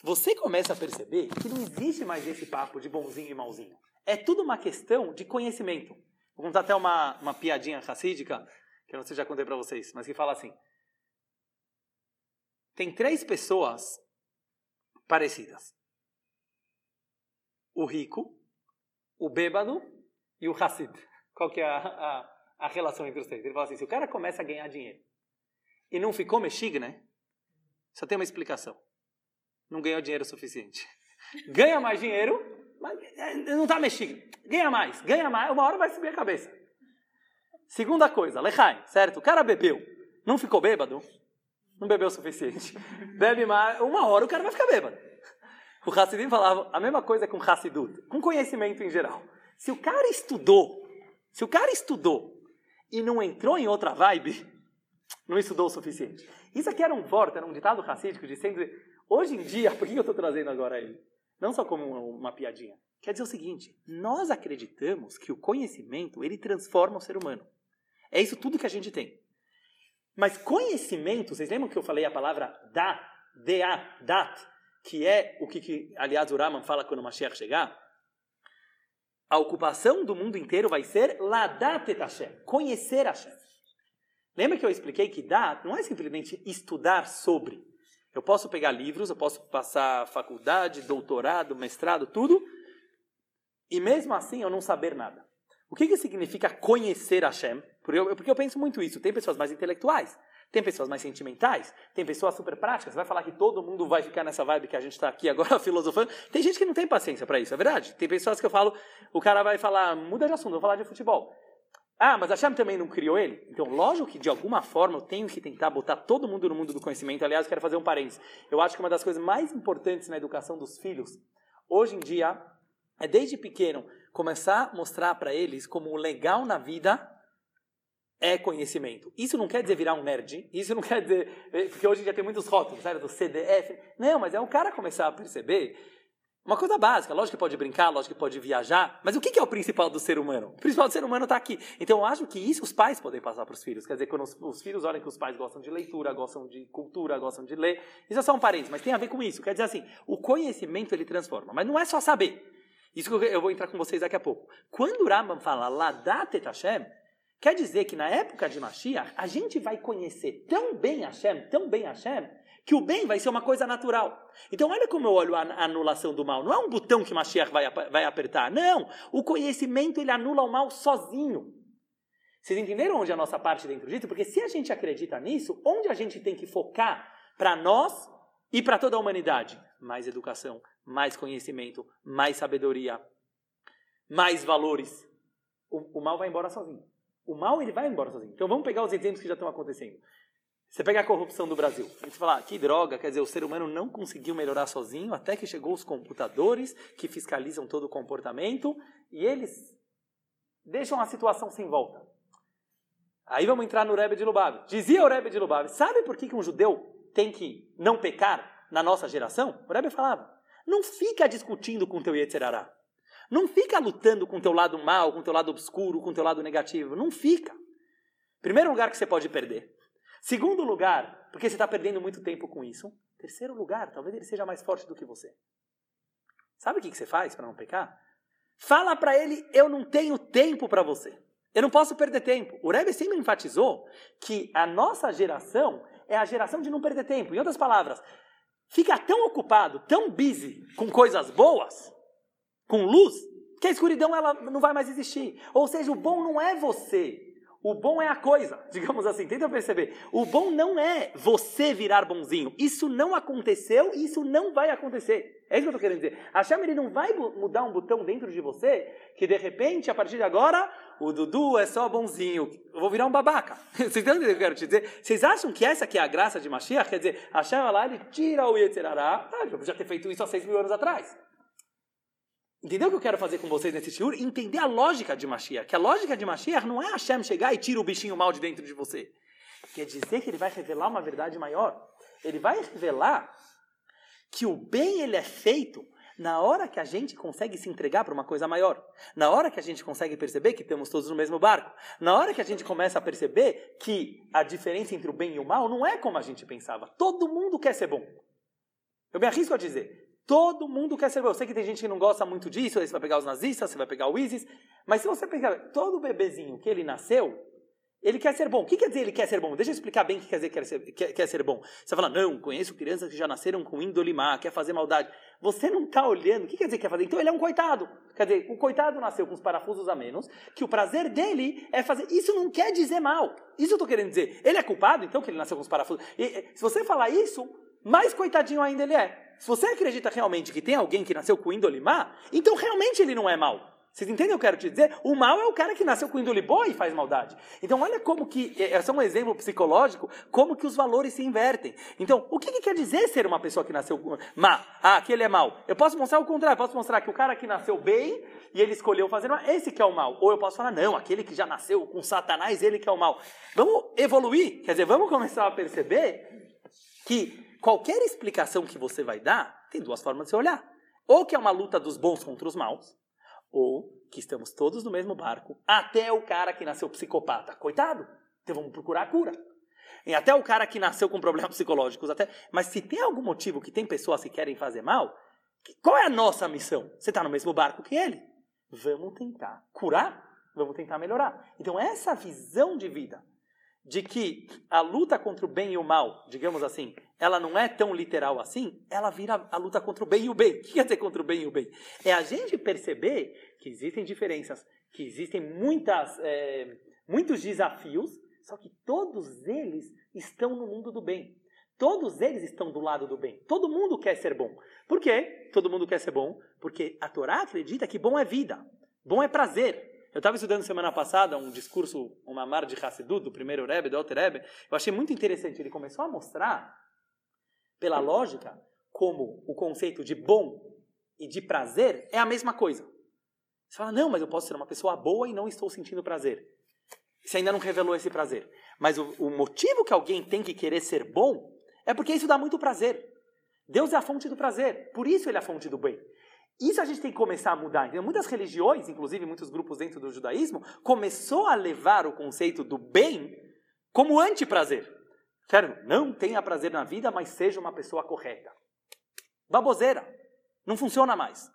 Você começa a perceber que não existe mais esse papo de bonzinho e malzinho. É tudo uma questão de conhecimento. Vou contar até uma piadinha racídica, que eu não sei se já contei para vocês, mas que fala assim. Tem 3 pessoas parecidas. O rico, o bêbado e o Hassid. Qual que é a relação entre os 3? Ele fala assim, se o cara começa a ganhar dinheiro, e não ficou mexiga, né? Só tem uma explicação. Não ganhou dinheiro o suficiente. Ganha mais dinheiro, mas não está mexiga. Ganha mais, uma hora vai subir a cabeça. Segunda coisa, Lehaim, certo? O cara bebeu, não ficou bêbado, não bebeu o suficiente. Bebe mais, uma hora o cara vai ficar bêbado. O Hassidim falava a mesma coisa com Hassidut, com conhecimento em geral. Se o cara estudou e não entrou em outra vibe... Não estudou o suficiente. Isso aqui era um vorto, era um ditado racídico de sempre... Hoje em dia, por que eu estou trazendo agora ele? Não só como uma piadinha. Quer dizer o seguinte, nós acreditamos que o conhecimento, ele transforma o ser humano. É isso tudo que a gente tem. Mas conhecimento, vocês lembram que eu falei a palavra Dat, que é o que aliás, o Rambam fala quando o Mashiach chegar? A ocupação do mundo inteiro vai ser Ladat et Hashem, conhecer Hashem. Lembra que eu expliquei que dá, não é simplesmente estudar sobre. Eu posso pegar livros, eu posso passar faculdade, doutorado, mestrado, tudo, e mesmo assim eu não saber nada. O que significa conhecer Hashem? Porque eu penso muito isso. Tem pessoas mais intelectuais, tem pessoas mais sentimentais, tem pessoas super práticas. Você vai falar que todo mundo vai ficar nessa vibe que a gente está aqui agora filosofando. Tem gente que não tem paciência para isso, é verdade. Tem pessoas que eu falo, o cara vai falar, muda de assunto, eu vou falar de futebol. Ah, mas Hashem também não criou ele? Então, lógico que de alguma forma eu tenho que tentar botar todo mundo no mundo do conhecimento. Aliás, eu quero fazer um parênteses. Eu acho que uma das coisas mais importantes na educação dos filhos, hoje em dia, é desde pequeno, começar a mostrar para eles como o legal na vida é conhecimento. Isso não quer dizer virar um nerd, isso não quer dizer... Porque hoje em dia tem muitos rótulos, sabe? Do CDF. Não, mas é o cara começar a perceber... Uma coisa básica, lógico que pode brincar, lógico que pode viajar, mas o que é o principal do ser humano? O principal do ser humano está aqui. Então, eu acho que isso os pais podem passar para os filhos. Quer dizer, quando os filhos olham que os pais gostam de leitura, gostam de cultura, gostam de ler, isso é só um parênteses, mas tem a ver com isso. Quer dizer assim, o conhecimento ele transforma, mas não é só saber. Isso que eu vou entrar com vocês daqui a pouco. Quando o Rambam fala Ladat et Hashem, quer dizer que na época de Mashiach, a gente vai conhecer tão bem Hashem, que o bem vai ser uma coisa natural. Então, olha como eu olho a anulação do mal. Não é um botão que Mashiach vai apertar. Não, o conhecimento ele anula o mal sozinho. Vocês entenderam onde é a nossa parte dentro disso? Porque se a gente acredita nisso, onde a gente tem que focar para nós e para toda a humanidade? Mais educação, mais conhecimento, mais sabedoria, mais valores. O mal vai embora sozinho. O mal ele vai embora sozinho. Então, vamos pegar os exemplos que já estão acontecendo. Você pega a corrupção do Brasil. A gente fala, que droga, quer dizer, o ser humano não conseguiu melhorar sozinho até que chegou os computadores que fiscalizam todo o comportamento e eles deixam a situação sem volta. Aí vamos entrar no Rebbe de Lubav. Dizia o Rebbe de Lubav, sabe por que um judeu tem que não pecar na nossa geração? O Rebbe falava, não fica discutindo com o teu Yetzirará. Não fica lutando com o teu lado mal, com o teu lado obscuro, com o teu lado negativo. Não fica. Primeiro lugar que você pode perder. Segundo lugar, porque você está perdendo muito tempo com isso. Terceiro lugar, talvez ele seja mais forte do que você. Sabe o que você faz para não pecar? Fala para ele, eu não tenho tempo para você. Eu não posso perder tempo. O Rebbe sempre enfatizou que a nossa geração é a geração de não perder tempo. Em outras palavras, fica tão ocupado, tão busy com coisas boas, com luz, que a escuridão ela não vai mais existir. Ou seja, o bom não é você. O bom é a coisa, digamos assim, tenta perceber. O bom não é você virar bonzinho. Isso não aconteceu e isso não vai acontecer. É isso que eu estou querendo dizer. A Hashem, ele não vai mudar um botão dentro de você que, de repente, a partir de agora, o Dudu é só bonzinho. Eu vou virar um babaca. Vocês entendem o que eu quero te dizer? Vocês acham que essa que é a graça de Mashiach? Quer dizer, a Hashem, lá, ele tira o Yetzirará. Tá, eu já ter feito isso há 6.000 anos atrás. Entendeu o que eu quero fazer com vocês nesse shiur? Entender a lógica de Mashiach. Que a lógica de Mashiach não é Hashem chegar e tirar o bichinho mal de dentro de você. Quer dizer que ele vai revelar uma verdade maior. Ele vai revelar que o bem ele é feito na hora que a gente consegue se entregar para uma coisa maior. Na hora que a gente consegue perceber que estamos todos no mesmo barco. Na hora que a gente começa a perceber que a diferença entre o bem e o mal não é como a gente pensava. Todo mundo quer ser bom. Eu me arrisco a dizer... Todo mundo quer ser bom. Eu sei que tem gente que não gosta muito disso, aí você vai pegar os nazistas, você vai pegar o ISIS, mas se você pegar todo bebezinho que ele nasceu, ele quer ser bom. O que quer dizer ele quer ser bom? Deixa eu explicar bem o que quer dizer quer ser bom. Você fala, não, conheço crianças que já nasceram com índole má, quer fazer maldade. Você não está olhando, o que quer dizer que quer fazer? Então ele é um coitado. Quer dizer, o coitado nasceu com os parafusos a menos, que o prazer dele é fazer... Isso não quer dizer mal. Isso eu estou querendo dizer. Ele é culpado, então, que ele nasceu com os parafusos. E, se você falar isso, mais coitadinho ainda ele é. Se você acredita realmente que tem alguém que nasceu com índole má, então realmente ele não é mau. Vocês entendem o que eu quero te dizer? O mal é o cara que nasceu com índole boa e faz maldade. Então olha como que, é só um exemplo psicológico, como que os valores se invertem. Então, o que quer dizer ser uma pessoa que nasceu má? Ah, aquele é mau. Eu posso mostrar o contrário, eu posso mostrar que o cara que nasceu bem e ele escolheu fazer mal, esse que é o mal. Ou eu posso falar, não, aquele que já nasceu com Satanás, ele que é o mal. Vamos evoluir, quer dizer, vamos começar a perceber que qualquer explicação que você vai dar, tem duas formas de você olhar. Ou que é uma luta dos bons contra os maus, ou que estamos todos no mesmo barco, até o cara que nasceu psicopata. Coitado, então vamos procurar a cura. E até o cara que nasceu com problemas psicológicos. Até... Mas se tem algum motivo que tem pessoas que querem fazer mal, qual é a nossa missão? Você está no mesmo barco que ele. Vamos tentar curar, vamos tentar melhorar. Então essa visão de vida, de que a luta contra o bem e o mal, digamos assim, ela não é tão literal assim, ela vira a luta contra o bem e o bem. O que quer dizer contra o bem e o bem? É a gente perceber que existem diferenças, que existem muitos desafios, só que todos eles estão no mundo do bem. Todos eles estão do lado do bem. Todo mundo quer ser bom. Por quê? Todo mundo quer ser bom porque a Torá acredita que bom é vida, bom é prazer. Eu estava estudando semana passada um discurso, um mamar de Hassidut, do primeiro Rebbe, do Alter Rebbe. Eu achei muito interessante. Ele começou a mostrar, pela lógica, como o conceito de bom e de prazer é a mesma coisa. Você fala, não, mas eu posso ser uma pessoa boa e não estou sentindo prazer. Você ainda não revelou esse prazer. Mas o motivo que alguém tem que querer ser bom é porque isso dá muito prazer. Deus é a fonte do prazer. Por isso ele é a fonte do bem. Isso a gente tem que começar a mudar. Então, muitas religiões, inclusive muitos grupos dentro do judaísmo, começou a levar o conceito do bem como antiprazer. Sério, não tenha prazer na vida, mas seja uma pessoa correta. Baboseira. Não funciona mais.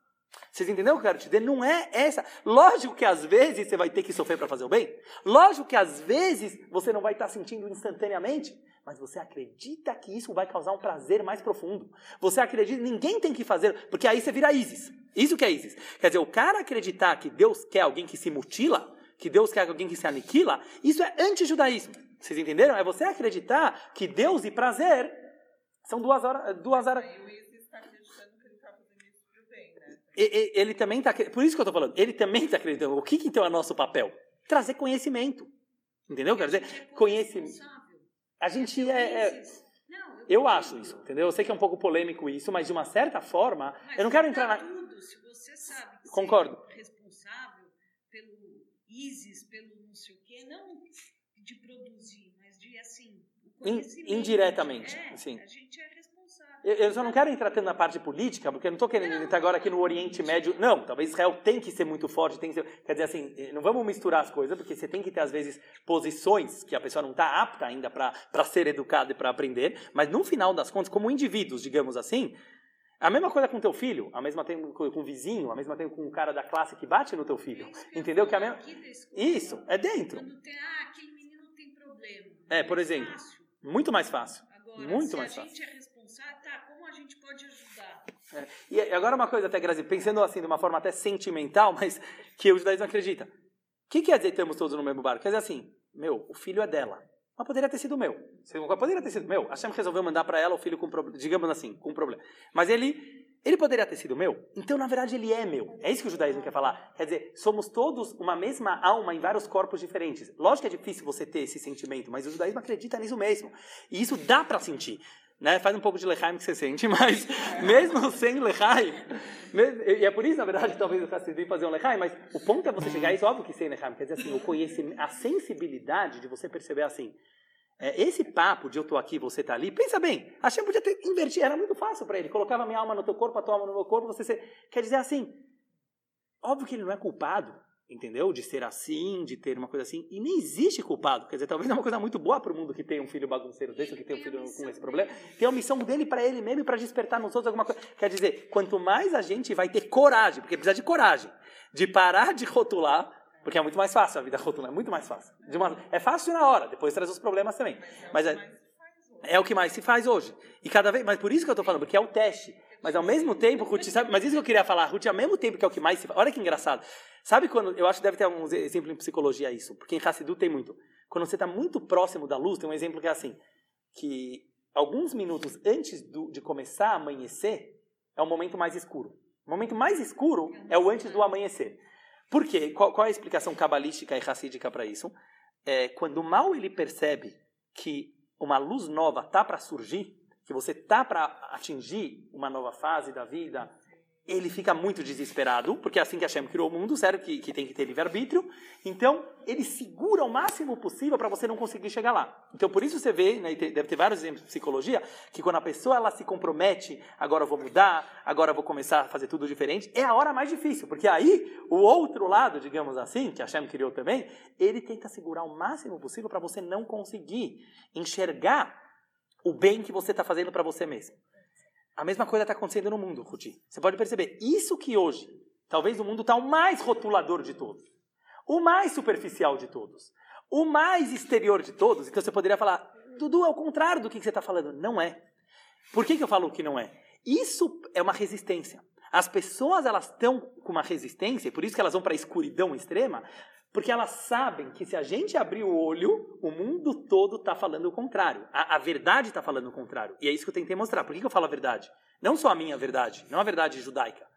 Vocês entenderam o que eu quero te dizer? Não é essa. Lógico que às vezes você vai ter que sofrer para fazer o bem. Lógico que às vezes você não vai estar sentindo instantaneamente. Mas você acredita que isso vai causar um prazer mais profundo. Você acredita, ninguém tem que fazer, porque aí você vira ISIS. Isso que é ISIS. Quer dizer, o cara acreditar que Deus quer alguém que se mutila, que Deus quer alguém que se aniquila, isso é antijudaísmo. Vocês entenderam? É você acreditar que Deus e prazer são duas horas... E o ISIS está acreditando que ele está fazendo isso para o bem, né? Ele também está... Por isso que eu estou falando. Ele também está acreditando. O que então é nosso papel? Trazer conhecimento. Entendeu? Quer dizer, conhecimento... A gente eu acho isso, entendeu? Eu sei que é um pouco polêmico isso, mas de uma certa forma, mas eu não quero entrar na... Tudo, se você sabe que concordo. Você é responsável pelo ISIS, pelo não sei o quê, não de produzir, mas de, assim, o conhecimento. Indiretamente, sim. A gente é responsável. Eu só não quero entrar tanto na parte política, porque eu não estou querendo entrar agora aqui no Oriente Médio. Não, talvez Israel tem que ser muito forte, tem que ser... Quer dizer, assim, não vamos misturar as coisas, porque você tem que ter, às vezes, posições que a pessoa não está apta ainda para ser educada e para aprender, mas no final das contas, como indivíduos, digamos assim, A mesma coisa com teu filho, a mesma coisa com o vizinho, a mesma coisa com o cara da classe que bate no teu filho. Entendeu? Que a mesma... Isso, é dentro. Quando tem, aquele menino tem problema. É, por exemplo. Fácil. Muito mais fácil. Agora, muito mais fácil. A gente é responsável, tá, como a gente pode ajudar? É. E agora uma coisa até, Grazi, pensando assim, de uma forma até sentimental, mas que o judaísmo acredita. O que quer dizer estamos todos no mesmo barco? Quer dizer assim, meu, o filho é dela. Mas poderia ter sido meu. Poderia ter sido meu. Hashem resolveu mandar para ela o filho com problema, digamos assim, com problema. Mas ele poderia ter sido meu. Então, na verdade, ele é meu. É isso que o judaísmo quer falar. Quer dizer, somos todos uma mesma alma em vários corpos diferentes. Lógico que é difícil você ter esse sentimento, mas o judaísmo acredita nisso mesmo. E isso dá para sentir. Né? Faz um pouco de Lehaim que você sente, mas mesmo sem Lehaim, e é por isso, na verdade, talvez eu decidi fazer um Lehaim, mas o ponto é você chegar a isso, óbvio que sem Lehaim, quer dizer assim, o conhecimento, a sensibilidade de você perceber assim, esse papo de eu tô aqui, você tá ali, pensa bem, Hashem podia ter invertido, era muito fácil para ele, colocava minha alma no teu corpo, a tua alma no meu corpo, quer dizer assim, óbvio que ele não é culpado, entendeu? De ser assim, de ter uma coisa assim. E nem existe culpado. Quer dizer, talvez é uma coisa muito boa para o mundo que tem um filho bagunceiro desse, que tem um filho com esse problema. Tem a missão dele para ele mesmo e para despertar nos outros alguma coisa. Quer dizer, quanto mais a gente vai ter coragem, porque precisa de coragem, de parar de rotular, porque é muito mais fácil a vida rotular, é muito mais fácil. É fácil na hora, depois traz os problemas também. Mas é o que mais se faz hoje. E cada vez, mas por isso que eu estou falando, porque é o teste. Mas ao mesmo tempo, Ruth, sabe? Mas isso que eu queria falar, Ruth, ao mesmo tempo que é o que mais se faz. Olha que engraçado. Sabe quando, eu acho que deve ter um exemplo em psicologia isso, porque em Hassidu tem muito. Quando você está muito próximo da luz, tem um exemplo que é assim, que alguns minutos antes de começar a amanhecer, é o momento mais escuro. O momento mais escuro é o antes do amanhecer. Por quê? Qual é a explicação cabalística e hassídica para isso? É, quando o mal ele percebe que uma luz nova está para surgir, que você está para atingir uma nova fase da vida, ele fica muito desesperado, porque é assim que Hashem criou o mundo, sério, que tem que ter livre-arbítrio. Então, ele segura o máximo possível para você não conseguir chegar lá. Então, por isso você vê, né, deve ter vários exemplos de psicologia, que quando a pessoa ela se compromete, agora eu vou mudar, agora eu vou começar a fazer tudo diferente, é a hora mais difícil, porque aí o outro lado, digamos assim, que Hashem criou também, ele tenta segurar o máximo possível para você não conseguir enxergar o bem que você está fazendo para você mesmo. A mesma coisa está acontecendo no mundo, Ruti. Você pode perceber. Isso que hoje, talvez o mundo está o mais rotulador de todos. O mais superficial de todos. O mais exterior de todos. Então você poderia falar, Dudu, é o contrário do que você está falando. Não é. Por que eu falo que não é? Isso é uma resistência. As pessoas elas estão com uma resistência, e por isso que elas vão para a escuridão extrema, porque elas sabem que se a gente abrir o olho, o mundo todo está falando o contrário. A verdade está falando o contrário. E é isso que eu tentei mostrar. Por que eu falo a verdade? Não só a minha verdade, não a verdade judaica.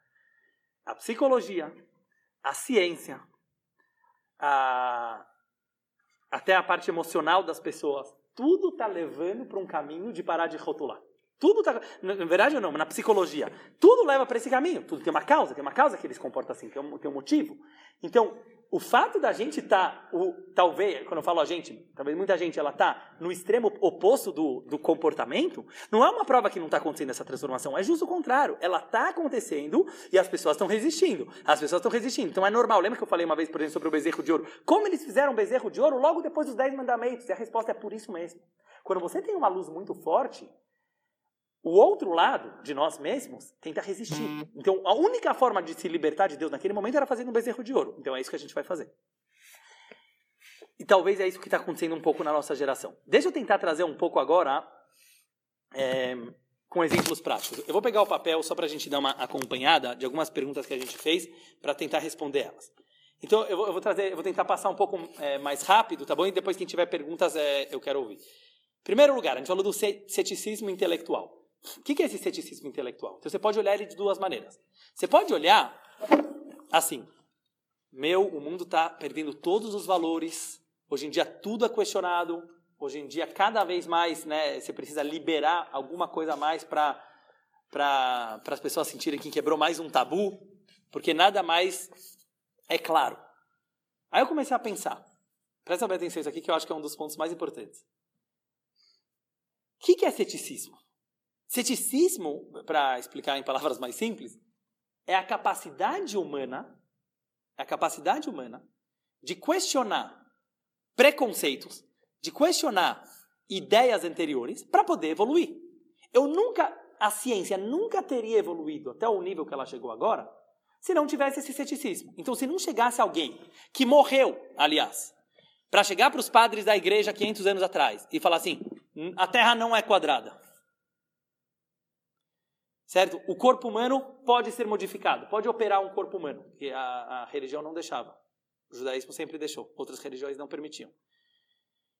A psicologia, a ciência, até a parte emocional das pessoas, tudo está levando para um caminho de parar de rotular. Tudo está, na verdade ou não, mas na psicologia, tudo leva para esse caminho. Tudo tem uma causa que eles comportam assim, tem um motivo. Então, o fato da gente estar, talvez, quando eu falo a gente, talvez muita gente ela está no extremo oposto do comportamento, não é uma prova que não está acontecendo essa transformação, é justo o contrário. Ela está acontecendo e as pessoas estão resistindo. As pessoas estão resistindo. Então é normal. Lembra que eu falei uma vez, por exemplo, sobre o bezerro de ouro? Como eles fizeram o bezerro de ouro logo depois dos 10 mandamentos? E a resposta é por isso mesmo. Quando você tem uma luz muito forte, o outro lado de nós mesmos tenta resistir. Então, a única forma de se libertar de Deus naquele momento era fazendo um bezerro de ouro. Então, é isso que a gente vai fazer. E talvez é isso que está acontecendo um pouco na nossa geração. Deixa eu tentar trazer um pouco agora com exemplos práticos. Eu vou pegar o papel só para a gente dar uma acompanhada de algumas perguntas que a gente fez para tentar responder elas. Então, eu vou tentar passar um pouco mais rápido, tá bom? E depois, quem tiver perguntas, eu quero ouvir. Em primeiro lugar, a gente falou do ceticismo intelectual. O que é esse ceticismo intelectual? Então, você pode olhar ele de duas maneiras. Você pode olhar assim, o mundo está perdendo todos os valores, hoje em dia tudo é questionado, hoje em dia cada vez mais, né, você precisa liberar alguma coisa a mais para as pessoas sentirem que quebrou mais um tabu, porque nada mais é claro. Aí eu comecei a pensar, presta bem atenção isso aqui que eu acho que é um dos pontos mais importantes. O que é ceticismo? Ceticismo, para explicar em palavras mais simples, é a capacidade humana de questionar preconceitos, de questionar ideias anteriores para poder evoluir. Eu nunca a ciência nunca teria evoluído até o nível que ela chegou agora se não tivesse esse ceticismo. Então, se não chegasse alguém que morreu, aliás, para chegar para os padres da igreja 500 anos atrás e falar assim, a Terra não é quadrada. Certo? O corpo humano pode ser modificado, pode operar um corpo humano, que a religião não deixava. O judaísmo sempre deixou, outras religiões não permitiam.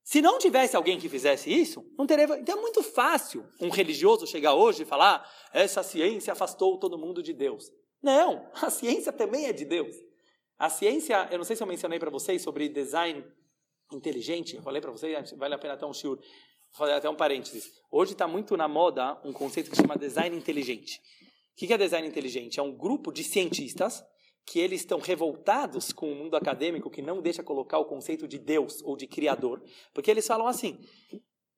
Se não tivesse alguém que fizesse isso, não teria... Então é muito fácil um religioso chegar hoje e falar essa ciência afastou todo mundo de Deus. Não, a ciência também é de Deus. A ciência, eu não sei se eu mencionei para vocês sobre design inteligente, eu falei para vocês, vale a pena até um shiur. Vou fazer até um parênteses. Hoje está muito na moda um conceito que se chama design inteligente. O que é design inteligente? É um grupo de cientistas que eles estão revoltados com o mundo acadêmico que não deixa colocar o conceito de Deus ou de Criador, porque eles falam assim,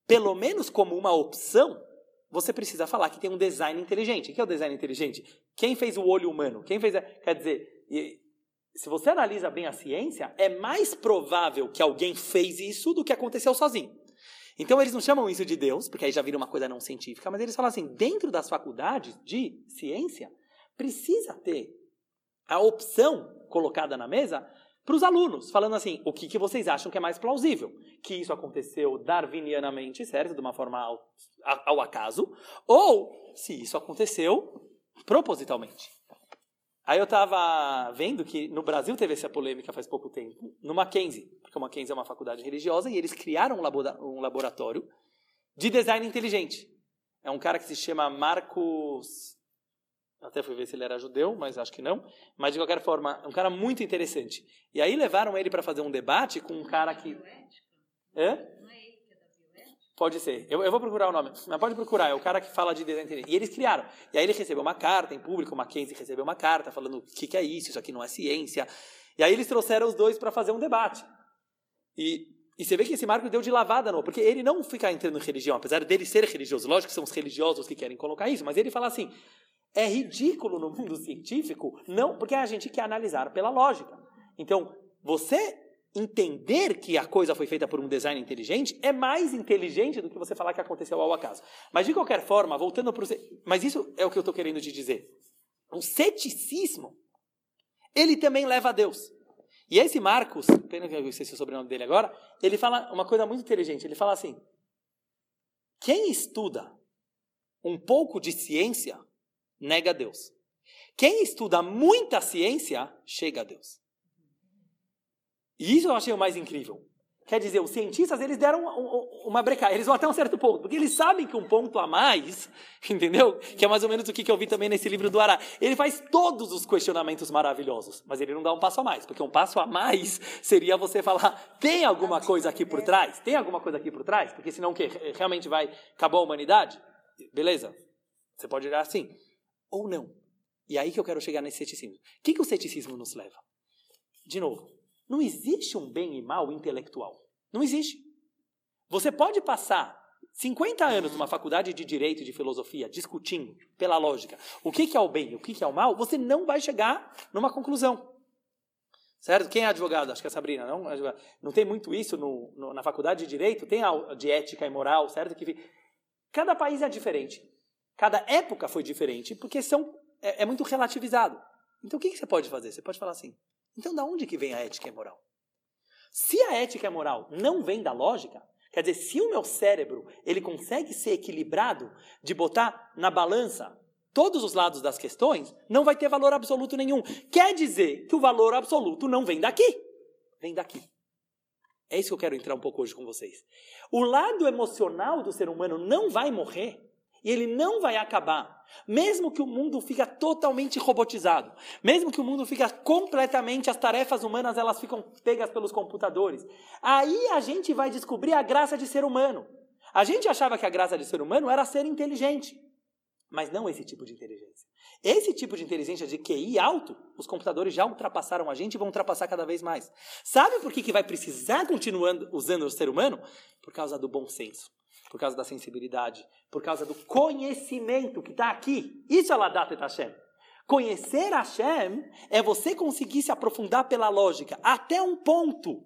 pelo menos como uma opção, você precisa falar que tem um design inteligente. O que é o design inteligente? Quem fez o olho humano? Quem fez a... Quer dizer, se você analisa bem a ciência, é mais provável que alguém fez isso do que aconteceu sozinho. Então, eles não chamam isso de Deus, porque aí já vira uma coisa não científica, mas eles falam assim, dentro das faculdades de ciência, precisa ter a opção colocada na mesa para os alunos, falando assim, o que vocês acham que é mais plausível? Que isso aconteceu darwinianamente, certo? De uma forma ao acaso, ou se isso aconteceu propositalmente. Aí eu estava vendo que no Brasil teve essa polêmica faz pouco tempo, no Mackenzie, porque o Mackenzie é uma faculdade religiosa, e eles criaram um laboratório de design inteligente. É um cara que se chama Marcos... Até fui ver se ele era judeu, mas acho que não. Mas, de qualquer forma, é um cara muito interessante. E aí levaram ele para fazer um debate com um cara que... Hã? Não é ele que é da bioética? Pode ser. Eu vou procurar o nome. Mas pode procurar. É o cara que fala de design inteligente. E eles criaram. E aí ele recebeu uma carta em público. O Mackenzie recebeu uma carta falando o que é isso? Isso aqui não é ciência. E aí eles trouxeram os dois para fazer um debate. E você vê que esse Marco deu de lavada, não, porque ele não fica entrando em religião, apesar dele ser religioso. Lógico que são os religiosos que querem colocar isso, mas ele fala assim... É ridículo no mundo científico, não, porque a gente quer analisar pela lógica. Então, você entender que a coisa foi feita por um design inteligente é mais inteligente do que você falar que aconteceu ao acaso. Mas, de qualquer forma, voltando para o... Mas isso é o que eu estou querendo te dizer. O ceticismo, ele também leva a Deus. E esse Marcos, pena que eu esqueci o sobrenome dele agora, ele fala uma coisa muito inteligente. Ele fala assim, quem estuda um pouco de ciência... nega a Deus. Quem estuda muita ciência, chega a Deus. E isso eu achei o mais incrível. Quer dizer, os cientistas, eles deram uma brecada. Eles vão até um certo ponto, porque eles sabem que um ponto a mais, entendeu? Que é mais ou menos o que eu vi também nesse livro do Ará. Ele faz todos os questionamentos maravilhosos, mas ele não dá um passo a mais, porque um passo a mais seria você falar, tem alguma coisa aqui por trás? Tem alguma coisa aqui por trás? Porque senão o quê? Realmente vai acabar a humanidade? Beleza? Você pode olhar assim. Ou não. E aí que eu quero chegar nesse ceticismo. O que o ceticismo nos leva? De novo, não existe um bem e mal intelectual. Não existe. Você pode passar 50 anos numa faculdade de direito e de filosofia discutindo pela lógica o que é o bem e o que é o mal, você não vai chegar numa conclusão. Certo? Quem é advogado? Acho que é a Sabrina, não? Não tem muito isso na faculdade de direito? Tem a de ética e moral, certo? Que cada país é diferente. Cada época foi diferente, porque é muito relativizado. Então, o que você pode fazer? Você pode falar assim, então, da onde que vem a ética e moral? Se a ética e moral não vem da lógica, quer dizer, se o meu cérebro, ele consegue ser equilibrado de botar na balança todos os lados das questões, não vai ter valor absoluto nenhum. Quer dizer que o valor absoluto não vem daqui. Vem daqui. É isso que eu quero entrar um pouco hoje com vocês. O lado emocional do ser humano não vai morrer. E ele não vai acabar, mesmo que o mundo fica totalmente robotizado, mesmo que o mundo fica completamente, as tarefas humanas elas ficam pegas pelos computadores. Aí a gente vai descobrir a graça de ser humano. A gente achava que a graça de ser humano era ser inteligente, mas não esse tipo de inteligência. Esse tipo de inteligência de QI alto, os computadores já ultrapassaram a gente e vão ultrapassar cada vez mais. Sabe por que vai precisar continuando usando o ser humano? Por causa do bom senso. Por causa da sensibilidade, por causa do conhecimento que está aqui. Isso é Dat et Hashem. Conhecer Hashem é você conseguir se aprofundar pela lógica até um ponto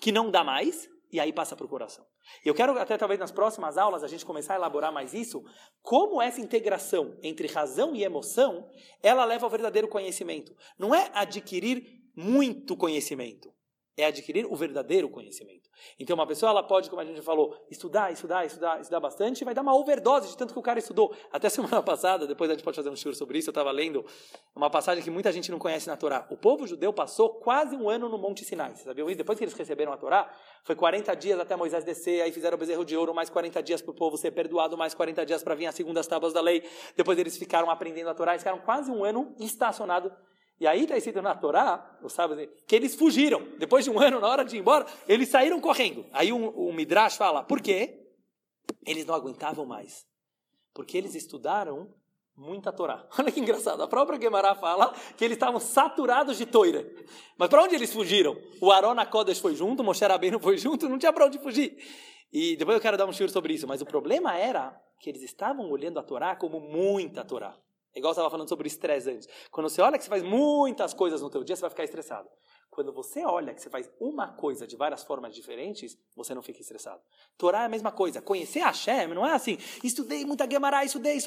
que não dá mais e aí passa para o coração. Eu quero até talvez nas próximas aulas a gente começar a elaborar mais isso, como essa integração entre razão e emoção, ela leva ao verdadeiro conhecimento. Não é adquirir muito conhecimento, é adquirir o verdadeiro conhecimento. Então uma pessoa ela pode, como a gente já falou, estudar bastante, vai dar uma overdose de tanto que o cara estudou. Até semana passada, depois a gente pode fazer um shiur sobre isso, eu estava lendo uma passagem que muita gente não conhece na Torá. O povo judeu passou quase um ano no Monte Sinai, vocês sabiam isso? Depois que eles receberam a Torá, foi 40 dias até Moisés descer, aí fizeram o bezerro de ouro, mais 40 dias para o povo ser perdoado, mais 40 dias para vir as segundas tábuas da lei. Depois eles ficaram aprendendo a Torá, eles ficaram quase um ano estacionados. E aí está escrito na Torá, no sábado, que eles fugiram. Depois de um ano, na hora de ir embora, eles saíram correndo. Aí o Midrash fala, por quê? Eles não aguentavam mais. Porque eles estudaram muita Torá. Olha que engraçado, a própria Gemara fala que eles estavam saturados de Torá. Mas para onde eles fugiram? O Arona Kodesh foi junto, o Moshe Rabbeinu foi junto, não tinha para onde fugir. E depois eu quero dar um shiur sobre isso. Mas o problema era que eles estavam olhando a Torá como muita Torá. É igual você estava falando sobre estresse antes. Quando você olha que você faz muitas coisas no teu dia, você vai ficar estressado. Quando você olha que você faz uma coisa de várias formas diferentes, você não fica estressado. Torá é a mesma coisa. Conhecer Hashem não é assim, estudei muita Gemara, estudei.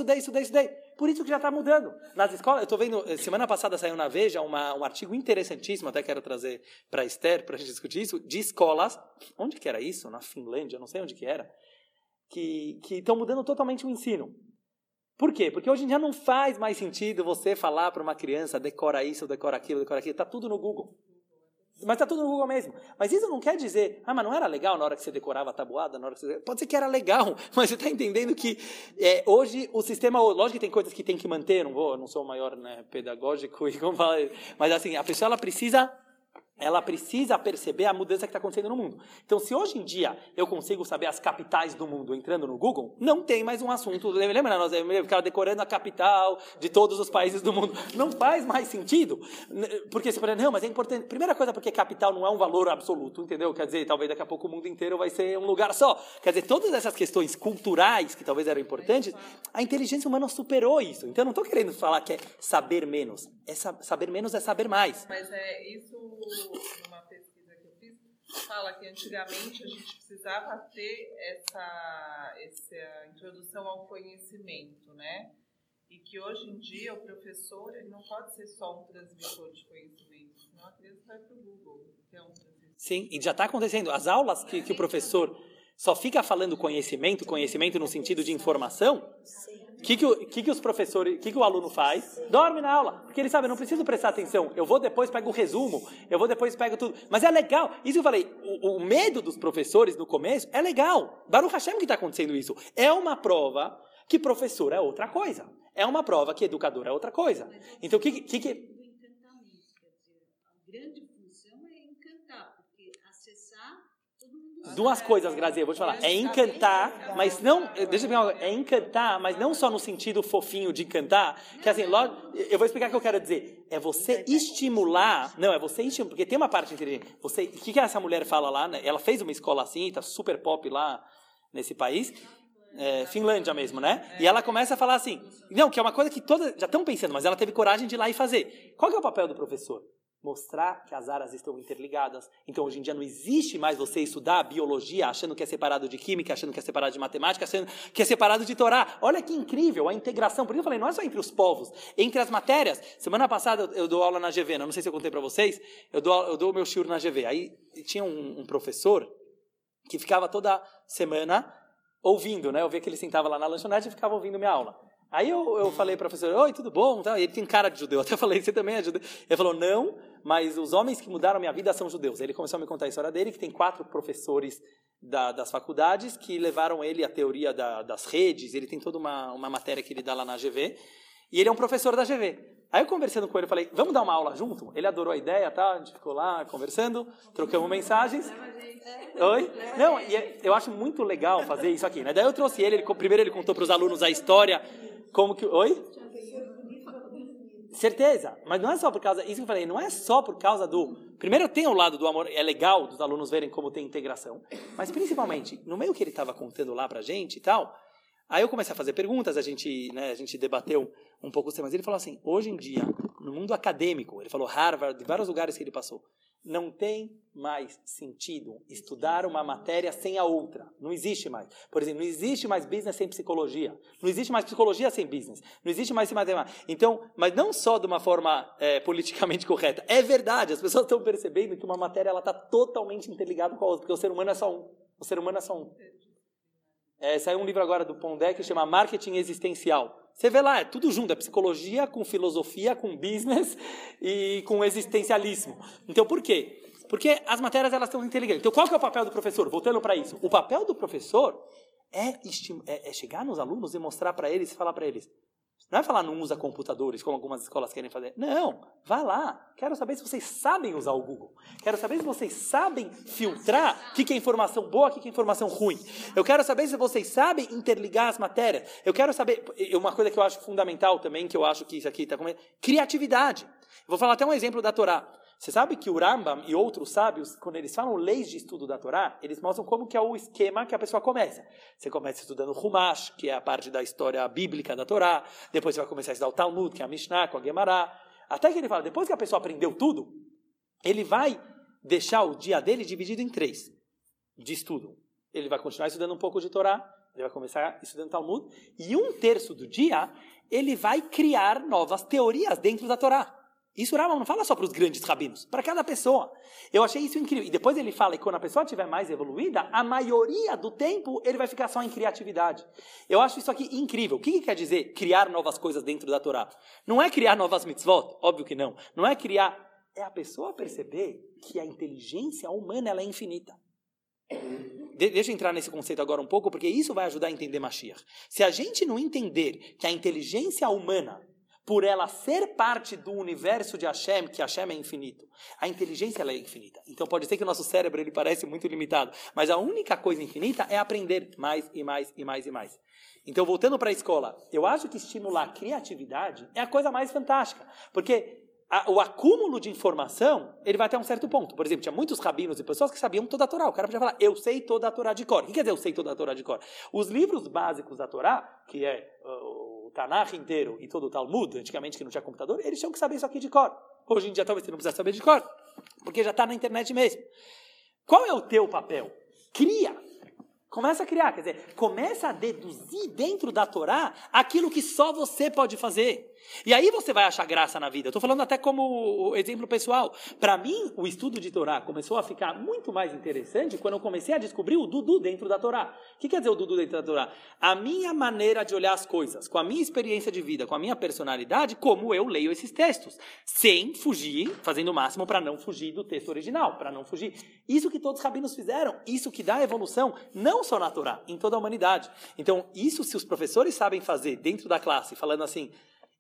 Por isso que já está mudando. Nas escolas, eu estou vendo, semana passada saiu na Veja um artigo interessantíssimo, até quero trazer para a Esther, para a gente discutir isso, de escolas, onde que era isso? Na Finlândia, não sei onde que era, que estão mudando totalmente o ensino. Por quê? Porque hoje em dia não faz mais sentido você falar para uma criança, decora isso, decora aquilo, está tudo no Google. Mas está tudo no Google mesmo. Mas isso não quer dizer, mas não era legal na hora que você decorava a tabuada, na hora que você... Pode ser que era legal, mas você está entendendo que hoje o sistema, lógico que tem coisas que tem que manter, não sou o maior, né, pedagógico, e como fala, mas assim, a pessoa ela precisa perceber a mudança que está acontecendo no mundo. Então, se hoje em dia eu consigo saber as capitais do mundo entrando no Google, não tem mais um assunto. Lembra, nós ficava decorando a capital de todos os países do mundo. Não faz mais sentido. Porque você fala, não, mas é importante. Primeira coisa, porque capital não é um valor absoluto, entendeu? Quer dizer, talvez daqui a pouco o mundo inteiro vai ser um lugar só. Quer dizer, todas essas questões culturais que talvez eram importantes, a inteligência humana superou isso. Então, eu não estou querendo falar que é saber menos. Saber menos é saber mais. Mas é isso... Numa pesquisa que eu fiz, fala que antigamente a gente precisava ter essa introdução ao conhecimento, né? E que hoje em dia o professor ele não pode ser só um transmissor de conhecimento, senão a criança vai para o Google, que é um transmissor. Sim, e já está acontecendo. As aulas que o professor só fica falando conhecimento no sentido de informação, o aluno faz? Dorme na aula, porque ele sabe, eu não preciso prestar atenção, eu vou depois, pego o resumo, eu vou depois, pego tudo, mas é legal, isso eu falei, o medo dos professores no começo é legal, Baruch Hashem que está acontecendo isso, é uma prova que professor é outra coisa, é uma prova que educador é outra coisa, então o que... Duas coisas, Grazi, eu vou te falar. É encantar, mas não... Deixa eu pegar uma coisa. É encantar, mas não só no sentido fofinho de encantar. Que assim, logo... Eu vou explicar o que eu quero dizer. É você estimular... Não, é você estimular, porque tem uma parte inteligente. Você, o que essa mulher fala lá? Né? Ela fez uma escola assim, tá super pop lá nesse país. Finlândia mesmo, né? E ela começa a falar assim... Não, que é uma coisa que todas já estão pensando, mas ela teve coragem de ir lá e fazer. Qual que é o papel do professor? Mostrar que as áreas estão interligadas. Então, hoje em dia, não existe mais você estudar biologia achando que é separado de química, achando que é separado de matemática, achando que é separado de Torá. Olha que incrível a integração. Por isso eu falei, não é só entre os povos, entre as matérias. Semana passada eu dou aula na GV, não sei se eu contei para vocês, eu dou meu shiur na GV. Aí tinha um professor que ficava toda semana ouvindo, né? Eu via que ele sentava lá na lanchonete e ficava ouvindo minha aula. Aí eu falei para o professor, oi, tudo bom? Ele tem cara de judeu. Até falei, você também é judeu? Ele falou, não, mas os homens que mudaram minha vida são judeus. Ele começou a me contar a história dele, que tem 4 professores das faculdades que levaram ele à teoria das redes. Ele tem toda uma matéria que ele dá lá na GV. E ele é um professor da GV. Aí eu conversando com ele, eu falei, vamos dar uma aula junto? Ele adorou a ideia, tá? A gente ficou lá conversando, trocamos mensagens. Oi? Não, e eu acho muito legal fazer isso aqui, né? Daí eu trouxe ele primeiro ele contou para os alunos a história... Como que... Oi? Certeza. Mas não é só por causa... Isso que eu falei, não é só por causa do... Primeiro, tem o lado do amor. É legal dos alunos verem como tem integração. Mas, principalmente, no meio que ele estava contando lá pra gente e tal, aí eu comecei a fazer perguntas, a gente debateu um pouco os temas. Ele falou assim, hoje em dia, no mundo acadêmico, ele falou Harvard, de vários lugares que ele passou, Não tem mais sentido estudar uma matéria sem a outra. Não existe mais. Por exemplo, não existe mais business sem psicologia. Não existe mais psicologia sem business. Não existe mais sem matemática. Então, mas não só de uma forma politicamente correta. É verdade, as pessoas estão percebendo que uma matéria ela está totalmente interligada com a outra, porque o ser humano é só um. O ser humano é só um. Saiu um livro agora do Pondé que chama Marketing Existencial. Você vê lá, é tudo junto, é psicologia com filosofia, com business e com existencialismo. Então, por quê? Porque as matérias elas estão interligadas. Então, qual que é o papel do professor? Voltando para isso. O papel do professor é chegar nos alunos e mostrar para eles, falar para eles. Não é falar não usa computadores, como algumas escolas querem fazer. Não, vá lá. Quero saber se vocês sabem usar o Google. Quero saber se vocês sabem filtrar o que é informação boa, o que é informação ruim. Eu quero saber se vocês sabem interligar as matérias. Eu quero saber... Uma coisa que eu acho fundamental também, que eu acho que isso aqui está... Criatividade. Vou falar até um exemplo da Torá. Você sabe que o Rambam e outros sábios, quando eles falam leis de estudo da Torá, eles mostram como que é o esquema que a pessoa começa. Você começa estudando Humash, que é a parte da história bíblica da Torá. Depois você vai começar a estudar o Talmud, que é a Mishnah, com a Gemara. Até que ele fala, depois que a pessoa aprendeu tudo, ele vai deixar o dia dele dividido em 3 de estudo. Ele vai continuar estudando um pouco de Torá, ele vai começar estudando Talmud, e 1/3 do dia ele vai criar novas teorias dentro da Torá. Isso o Rambam não fala só para os grandes rabinos, para cada pessoa. Eu achei isso incrível. E depois ele fala que quando a pessoa estiver mais evoluída, a maioria do tempo ele vai ficar só em criatividade. Eu acho isso aqui incrível. O que quer dizer criar novas coisas dentro da Torá? Não é criar novas mitzvot, óbvio que não. Não é criar, é a pessoa perceber que a inteligência humana ela é infinita. Deixa eu entrar nesse conceito agora um pouco, porque isso vai ajudar a entender Mashiach. Se a gente não entender que a inteligência humana, por ela ser parte do universo de Hashem, que Hashem é infinito. A inteligência ela é infinita. Então pode ser que o nosso cérebro ele parece muito limitado, mas a única coisa infinita é aprender mais e mais e mais e mais. Então voltando para a escola, eu acho que estimular a criatividade é a coisa mais fantástica, porque o acúmulo de informação, ele vai até um certo ponto. Por exemplo, tinha muitos rabinos e pessoas que sabiam toda a Torá. O cara podia falar, eu sei toda a Torá de cor. O que quer dizer eu sei toda a Torá de cor? Os livros básicos da Torá, que é o Tanakh inteiro e todo o Talmud, antigamente que não tinha computador, eles tinham que saber isso aqui de cor. Hoje em dia talvez você não precise saber de cor, porque já está na internet mesmo. Qual é o teu papel? Cria. Começa a criar, quer dizer, começa a deduzir dentro da Torá aquilo que só você pode fazer. E aí você vai achar graça na vida. Eu estou falando até como exemplo pessoal. Para mim, o estudo de Torá começou a ficar muito mais interessante quando eu comecei a descobrir o Dudu dentro da Torá. O que quer dizer o Dudu dentro da Torá? A minha maneira de olhar as coisas, com a minha experiência de vida, com a minha personalidade, como eu leio esses textos. Sem fugir, fazendo o máximo para não fugir do texto original, para não fugir. Isso que todos os rabinos fizeram, isso que dá evolução, não só na Torá, em toda a humanidade. Então, isso se os professores sabem fazer dentro da classe, falando assim,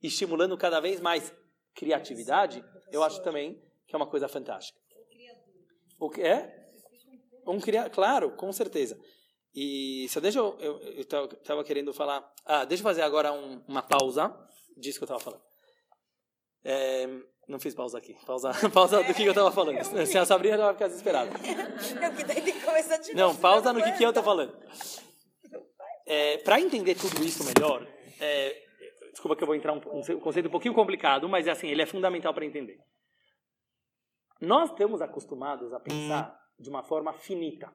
estimulando cada vez mais criatividade, eu acho também que é uma coisa fantástica. O que é? Claro, com certeza. E só deixa eu estava querendo falar... deixa eu fazer agora uma pausa disso que eu estava falando. Não fiz pausa aqui. Pausa do que eu estava falando. Se a Sabrina já vai ficar desesperada. Não, pausa no que eu estou falando. Para entender tudo isso melhor... Desculpa que eu vou entrar um conceito um pouquinho complicado, mas é assim, ele é fundamental para entender. Nós estamos acostumados a pensar de uma forma finita.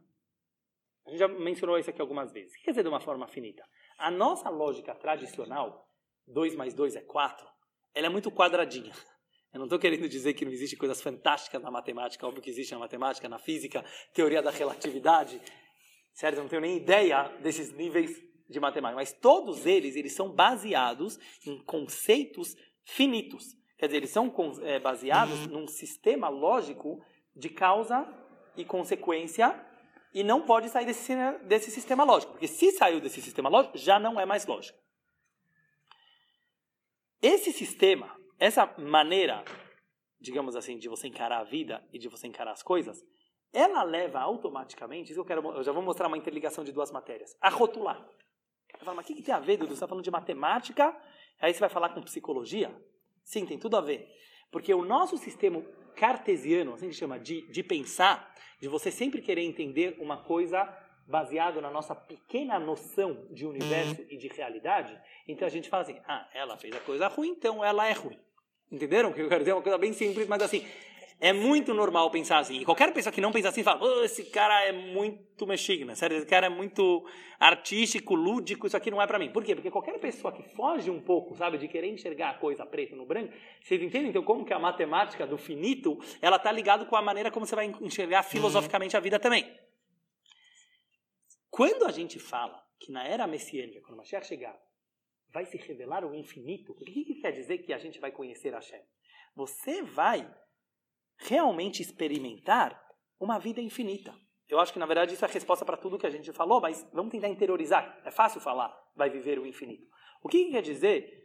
A gente já mencionou isso aqui algumas vezes. O que quer dizer de uma forma finita? A nossa lógica tradicional, 2 + 2 = 4, ela é muito quadradinha. Eu não estou querendo dizer que não existe coisas fantásticas na matemática, óbvio que existe na matemática, na física, teoria da relatividade, certo? Eu não tenho nem ideia desses níveis de matemática, mas todos eles são baseados em conceitos finitos. Quer dizer, eles são baseados num sistema lógico de causa e consequência e não pode sair desse sistema lógico, porque se saiu desse sistema lógico, já não é mais lógico. Esse sistema, essa maneira, digamos assim, de você encarar a vida e de você encarar as coisas, ela leva automaticamente, isso eu já vou mostrar uma interligação de duas matérias, a rotular. Eu falo, mas o que tem a ver, Dudu? Você está falando de matemática, aí você vai falar com psicologia? Sim, tem tudo a ver. Porque o nosso sistema cartesiano, assim que chama, de pensar, de você sempre querer entender uma coisa baseada na nossa pequena noção de universo e de realidade, então a gente fala assim, ela fez a coisa ruim, então ela é ruim. Entenderam o que eu quero dizer? É uma coisa bem simples, mas assim, É muito normal pensar assim. E qualquer pessoa que não pensar assim fala, oh, esse cara é muito mexigna, sério, esse cara é muito artístico, lúdico, isso aqui não é pra mim. Por quê? Porque qualquer pessoa que foge um pouco, sabe, de querer enxergar a coisa preta no branco, vocês entendem então como que a matemática do finito, ela tá ligada com a maneira como você vai enxergar filosoficamente a vida também. Quando a gente fala que na era messiânica, quando Mashiach chegar, vai se revelar o infinito, o que quer dizer que a gente vai conhecer Hashem? Você vai realmente experimentar uma vida infinita. Eu acho que, na verdade, isso é a resposta para tudo que a gente falou, mas vamos tentar interiorizar. É fácil falar, vai viver o infinito. O que quer dizer,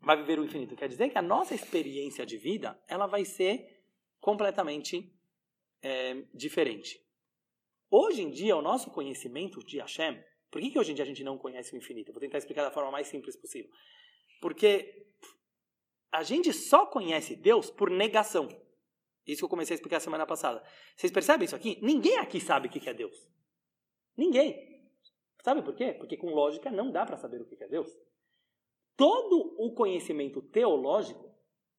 vai viver o infinito? Quer dizer que a nossa experiência de vida, ela vai ser completamente diferente. Hoje em dia, o nosso conhecimento de Hashem, por que hoje em dia a gente não conhece o infinito? Vou tentar explicar da forma mais simples possível. Porque a gente só conhece Deus por negação. Isso que eu comecei a explicar semana passada. Vocês percebem isso aqui? Ninguém aqui sabe o que é Deus. Ninguém. Sabe por quê? Porque com lógica não dá para saber o que é Deus. Todo o conhecimento teológico,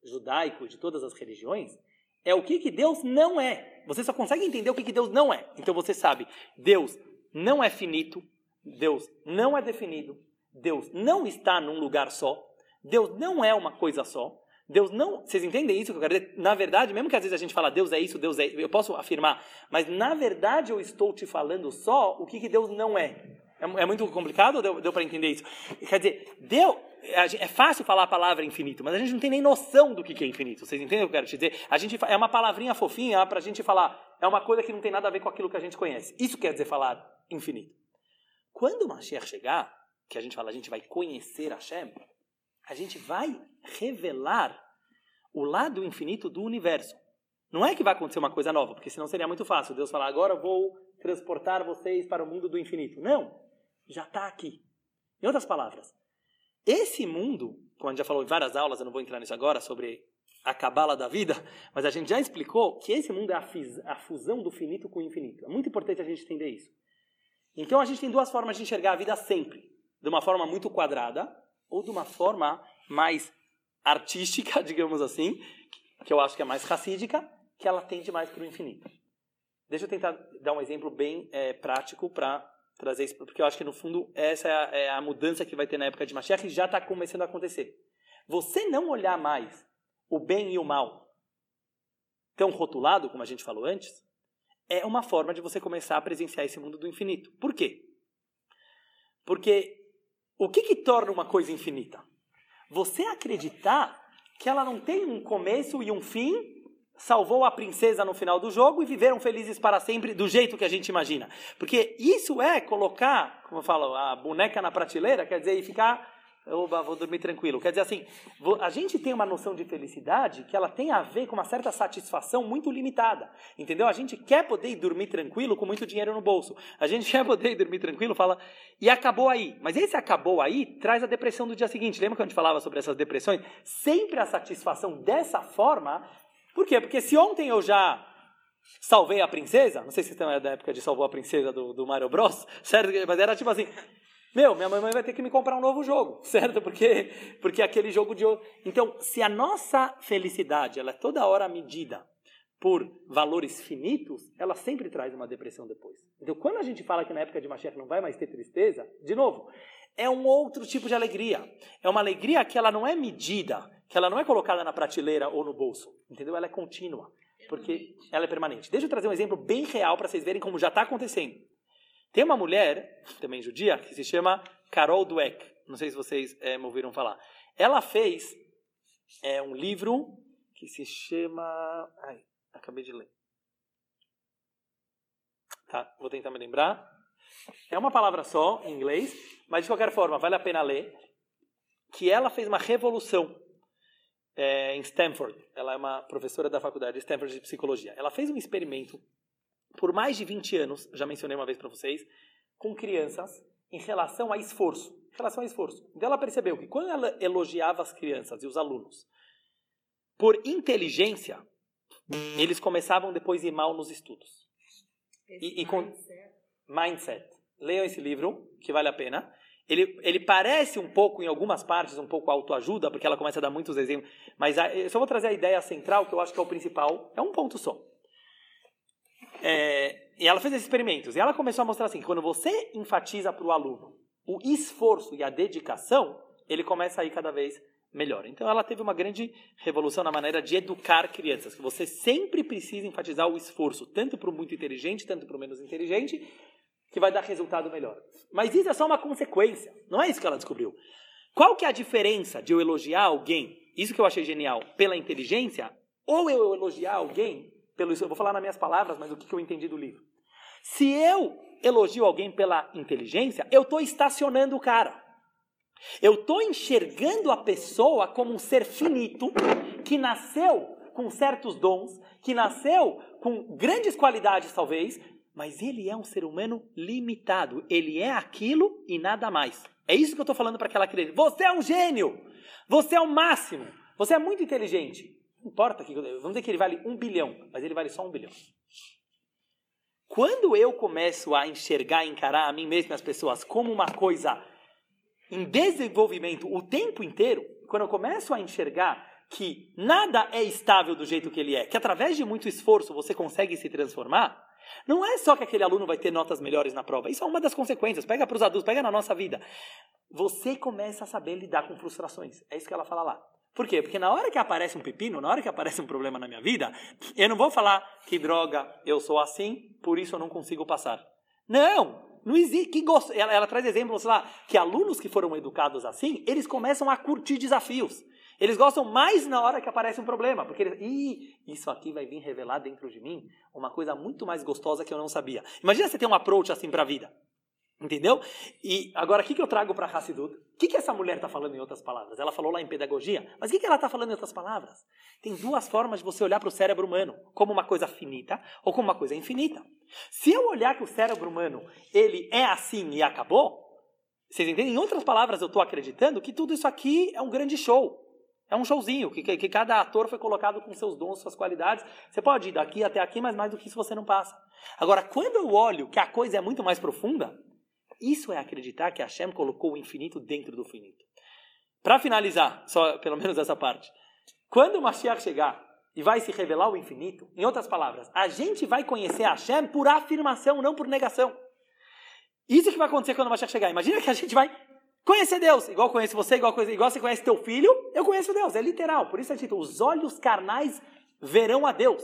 judaico, de todas as religiões, é o que Deus não é. Você só consegue entender o que Deus não é. Então você sabe, Deus não é finito, Deus não é definido, Deus não está num lugar só, Deus não é uma coisa só, Deus não... Vocês entendem isso que eu quero dizer? Na verdade, mesmo que às vezes a gente fala Deus é isso, Deus é isso, eu posso afirmar, mas na verdade eu estou te falando só o que Deus não é. É muito complicado ou deu para entender isso? Quer dizer, Deus... É fácil falar a palavra infinito, mas a gente não tem nem noção do que é infinito. Vocês entendem o que eu quero te dizer? A gente, é uma palavrinha fofinha para a gente falar, é uma coisa que não tem nada a ver com aquilo que a gente conhece. Isso quer dizer falar infinito. Quando o Mashiach chegar, que a gente fala, a gente vai conhecer Hashem, a gente vai revelar o lado infinito do universo. Não é que vai acontecer uma coisa nova, porque senão seria muito fácil Deus falar, agora eu vou transportar vocês para o mundo do infinito. Não, já está aqui. Em outras palavras, esse mundo, como a gente já falou em várias aulas, eu não vou entrar nisso agora, sobre a Cabala da vida, mas a gente já explicou que esse mundo é a fusão do finito com o infinito. É muito importante a gente entender isso. Então a gente tem duas formas de enxergar a vida sempre. De uma forma muito quadrada, ou de uma forma mais artística, digamos assim, que eu acho que é mais racídica, que ela tende mais para o infinito. Deixa eu tentar dar um exemplo bem prático para trazer isso, porque eu acho que no fundo essa é a mudança que vai ter na época de Mashiach e já está começando a acontecer. Você não olhar mais o bem e o mal tão rotulado, como a gente falou antes, é uma forma de você começar a presenciar esse mundo do infinito. Por quê? Porque o que torna uma coisa infinita? Você acreditar que ela não tem um começo e um fim, salvou a princesa no final do jogo e viveram felizes para sempre do jeito que a gente imagina. Porque isso é colocar, como eu falo, a boneca na prateleira, quer dizer, e ficar, oba, vou dormir tranquilo. Quer dizer assim, a gente tem uma noção de felicidade que ela tem a ver com uma certa satisfação muito limitada, entendeu? A gente quer poder ir dormir tranquilo com muito dinheiro no bolso. A gente quer poder ir dormir tranquilo, fala, e acabou aí. Mas esse acabou aí traz a depressão do dia seguinte. Lembra que a gente falava sobre essas depressões? Sempre a satisfação dessa forma... Por quê? Porque se ontem eu já salvei a princesa, não sei se estão da época de salvou a princesa do Mario Bros, certo? Mas era tipo assim, minha mamãe vai ter que me comprar um novo jogo, certo? Porque aquele jogo de... Então, se a nossa felicidade, ela é toda hora medida por valores finitos, ela sempre traz uma depressão depois. Então, quando a gente fala que na época de Mashiach não vai mais ter tristeza, de novo, é um outro tipo de alegria. É uma alegria que ela não é medida, que ela não é colocada na prateleira ou no bolso, entendeu? Ela é contínua, porque ela é permanente. Deixa eu trazer um exemplo bem real para vocês verem como já está acontecendo. Tem uma mulher, também judia, que se chama Carol Dweck. Não sei se vocês me ouviram falar. Ela fez um livro que se chama... Ai, acabei de ler. Tá, vou tentar me lembrar. É uma palavra só, em inglês, mas de qualquer forma, vale a pena ler, que ela fez uma revolução em Stanford. Ela é uma professora da faculdade de Stanford de Psicologia. Ela fez um experimento por mais de 20 anos, já mencionei uma vez para vocês, com crianças em relação a esforço. Então ela percebeu que quando ela elogiava as crianças e os alunos por inteligência, eles começavam depois a ir mal nos estudos. Mindset. Leiam esse livro, que vale a pena. Ele parece um pouco, em algumas partes, um pouco autoajuda, porque ela começa a dar muitos exemplos. Mas eu só vou trazer a ideia central, que eu acho que é o principal. É um ponto só. E ela fez esses experimentos. E ela começou a mostrar assim, que quando você enfatiza para o aluno o esforço e a dedicação, ele começa a ir cada vez melhor. Então, ela teve uma grande revolução na maneira de educar crianças. Que você sempre precisa enfatizar o esforço, tanto para o muito inteligente, tanto para o menos inteligente, que vai dar resultado melhor. Mas isso é só uma consequência. Não é isso que ela descobriu. Qual que é a diferença de eu elogiar alguém, isso que eu achei genial, pela inteligência, ou eu elogiar alguém, eu vou falar nas minhas palavras, mas o que eu entendi do livro. Se eu elogio alguém pela inteligência, eu estou estacionando o cara. Eu estou enxergando a pessoa como um ser finito, que nasceu com certos dons, que nasceu com grandes qualidades, talvez, mas ele é um ser humano limitado. Ele é aquilo e nada mais. É isso que eu estou falando para aquela criança. Você é um gênio! Você é o máximo! Você é muito inteligente! Não importa, vamos dizer que ele vale 1 bilhão, mas ele vale só 1 bilhão. Quando eu começo a enxergar, encarar a mim mesmo e as pessoas como uma coisa em desenvolvimento o tempo inteiro, quando eu começo a enxergar que nada é estável do jeito que ele é, que através de muito esforço você consegue se transformar, não é só que aquele aluno vai ter notas melhores na prova. Isso é uma das consequências. Pega para os adultos, pega na nossa vida. Você começa a saber lidar com frustrações. É isso que ela fala lá. Por quê? Porque na hora que aparece um pepino, na hora que aparece um problema na minha vida, eu não vou falar que droga, eu sou assim, por isso eu não consigo passar. Não existe. Ela traz exemplos lá, que alunos que foram educados assim, eles começam a curtir desafios. Eles gostam mais na hora que aparece um problema, porque eles... isso aqui vai vir revelar dentro de mim uma coisa muito mais gostosa que eu não sabia. Imagina você ter um approach assim para a vida. Entendeu? E agora, o que eu trago para Hassidut? O que essa mulher está falando em outras palavras? Ela falou lá em pedagogia, mas o que ela está falando em outras palavras? Tem duas formas de você olhar para o cérebro humano, como uma coisa finita ou como uma coisa infinita. Se eu olhar que o cérebro humano, ele é assim e acabou, vocês entendem? Em outras palavras, eu estou acreditando que tudo isso aqui é um grande show. É um showzinho, que cada ator foi colocado com seus dons, suas qualidades. Você pode ir daqui até aqui, mas mais do que isso você não passa. Agora, quando eu olho que a coisa é muito mais profunda, isso é acreditar que Hashem colocou o infinito dentro do finito. Para finalizar, só pelo menos essa parte. Quando o Mashiach chegar e vai se revelar o infinito, em outras palavras, a gente vai conhecer Hashem por afirmação, não por negação. Isso que vai acontecer quando o Mashiach chegar. Imagina que a gente vai conhecer Deus. Igual conhece você, igual você conhece teu filho, eu conheço Deus. É literal. Por isso é dito, os olhos carnais verão a Deus.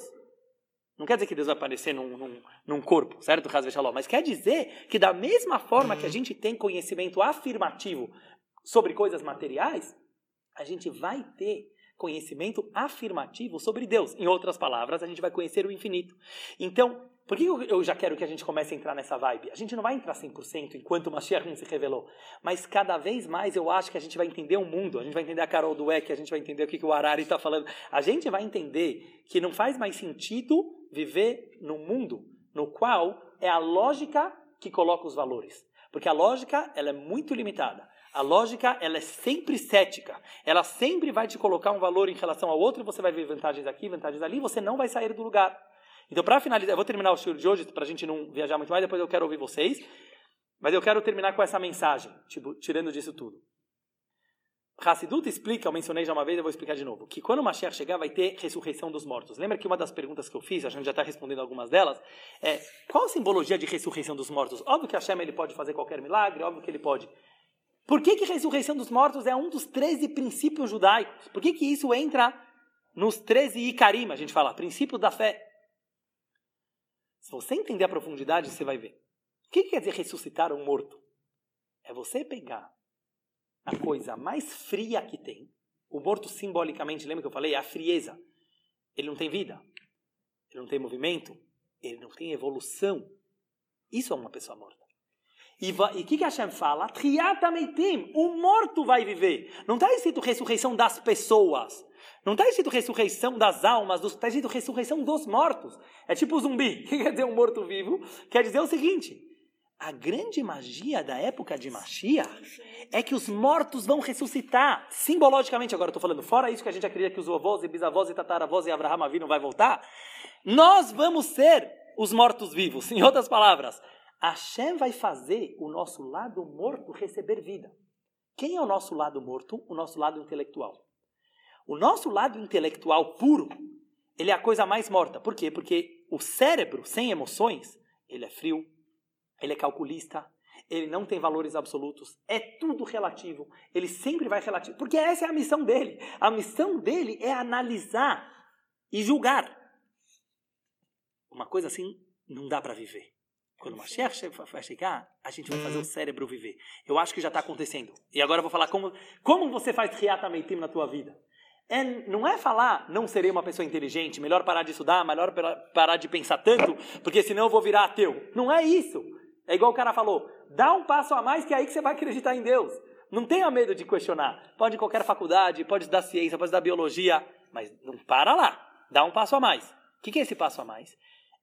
Não quer dizer que Deus vai aparecer num corpo, certo? Mas quer dizer que da mesma forma que a gente tem conhecimento afirmativo sobre coisas materiais, a gente vai ter conhecimento afirmativo sobre Deus. Em outras palavras, a gente vai conhecer o infinito. Então, por que eu já quero que a gente comece a entrar nessa vibe? A gente não vai entrar 100% enquanto o Mashiach não se revelou. Mas cada vez mais eu acho que a gente vai entender o mundo. A gente vai entender a Carol Dweck, a gente vai entender o que o Harari está falando. A gente vai entender que não faz mais sentido viver num mundo no qual é a lógica que coloca os valores. Porque a lógica, ela é muito limitada. A lógica, ela é sempre cética. Ela sempre vai te colocar um valor em relação ao outro, você vai ver vantagens aqui, vantagens ali, você não vai sair do lugar. Então, para finalizar, eu vou terminar o shiur de hoje, para a gente não viajar muito mais, depois eu quero ouvir vocês. Mas eu quero terminar com essa mensagem, tirando disso tudo. Hassidut explica, eu mencionei já uma vez, eu vou explicar de novo, que quando o Mashiach chegar vai ter ressurreição dos mortos. Lembra que uma das perguntas que eu fiz, a gente já está respondendo algumas delas, é qual a simbologia de ressurreição dos mortos? Óbvio que Hashem ele pode fazer qualquer milagre, óbvio que ele pode. Por que a ressurreição dos mortos é um dos 13 princípios judaicos? Por que isso entra nos 13 Icarim, a gente fala, princípio da fé? Se você entender a profundidade, você vai ver. O que quer dizer ressuscitar um morto? É você pegar a coisa mais fria que tem. O morto, simbolicamente, lembra que eu falei? É a frieza. Ele não tem vida. Ele não tem movimento. Ele não tem evolução. Isso é uma pessoa morta. E o que Hashem fala? O morto vai viver. Não está escrito ressurreição das pessoas. Não está escrito ressurreição das almas. Está escrito ressurreição dos mortos. É tipo zumbi. O que quer dizer um morto vivo? Quer dizer o seguinte. A grande magia da época de Mashiach é que os mortos vão ressuscitar. Simbologicamente, agora eu estou falando, fora isso que a gente acredita que os avós e bisavós e tataravós e Avraham Avinu vai voltar, nós vamos ser os mortos vivos. Em outras palavras, Hashem vai fazer o nosso lado morto receber vida. Quem é o nosso lado morto? O nosso lado intelectual. O nosso lado intelectual puro, ele é a coisa mais morta. Por quê? Porque o cérebro, sem emoções, ele é frio, ele é calculista, ele não tem valores absolutos, é tudo relativo, ele sempre vai relativo, porque essa é a missão dele. A missão dele é analisar e julgar. Uma coisa assim não dá para viver. Quando o Mashiach vai chegar, a gente vai fazer o cérebro viver. Eu acho que já está acontecendo. E agora eu vou falar como você faz riatamentim na tua vida. Não é falar, não serei uma pessoa inteligente, melhor parar de estudar, melhor parar de pensar tanto, porque senão eu vou virar ateu. Não é isso. É igual o cara falou, dá um passo a mais que é aí que você vai acreditar em Deus. Não tenha medo de questionar. Pode ir qualquer faculdade, pode estudar ciência, pode estudar biologia, mas não para lá. Dá um passo a mais. O que é esse passo a mais?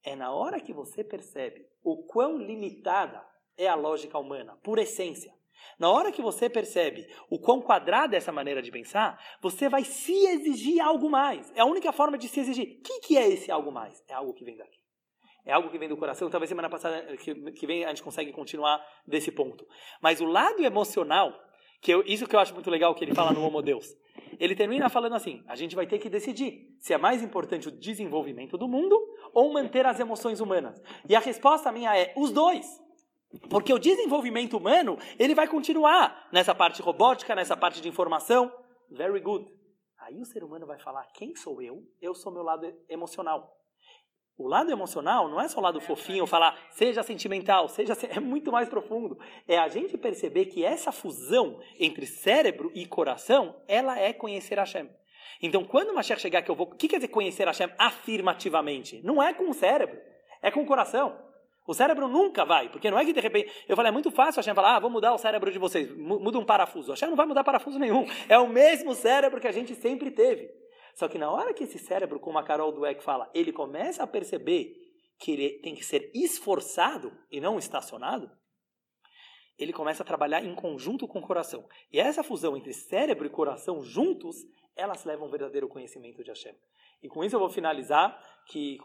É na hora que você percebe o quão limitada é a lógica humana, por essência. Na hora que você percebe o quão quadrada é essa maneira de pensar, você vai se exigir algo mais. É a única forma de se exigir. O que é esse algo mais? É algo que vem daqui. É algo que vem do coração. Talvez semana passada que vem a gente consegue continuar desse ponto. Mas o lado emocional, isso que eu acho muito legal que ele fala no Homo Deus, ele termina falando assim, a gente vai ter que decidir se é mais importante o desenvolvimento do mundo ou manter as emoções humanas. E a resposta minha é os dois. Porque o desenvolvimento humano, ele vai continuar nessa parte robótica, nessa parte de informação. Very good. Aí o ser humano vai falar, quem sou eu? Eu sou meu lado emocional. O lado emocional não é só o lado fofinho, falar, seja sentimental, é muito mais profundo. É a gente perceber que essa fusão entre cérebro e coração, ela é conhecer Hashem. Então, quando o Mashiach chegar, o que quer dizer conhecer Hashem afirmativamente? Não é com o cérebro, é com o coração. O cérebro nunca vai, porque não é que de repente... Eu falei, é muito fácil a gente falar, vou mudar o cérebro de vocês, muda um parafuso. A gente não vai mudar parafuso nenhum, é o mesmo cérebro que a gente sempre teve. Só que na hora que esse cérebro, como a Carol Dweck fala, ele começa a perceber que ele tem que ser esforçado e não estacionado, ele começa a trabalhar em conjunto com o coração. E essa fusão entre cérebro e coração juntos, elas levam um verdadeiro conhecimento de Hashem. E com isso eu vou finalizar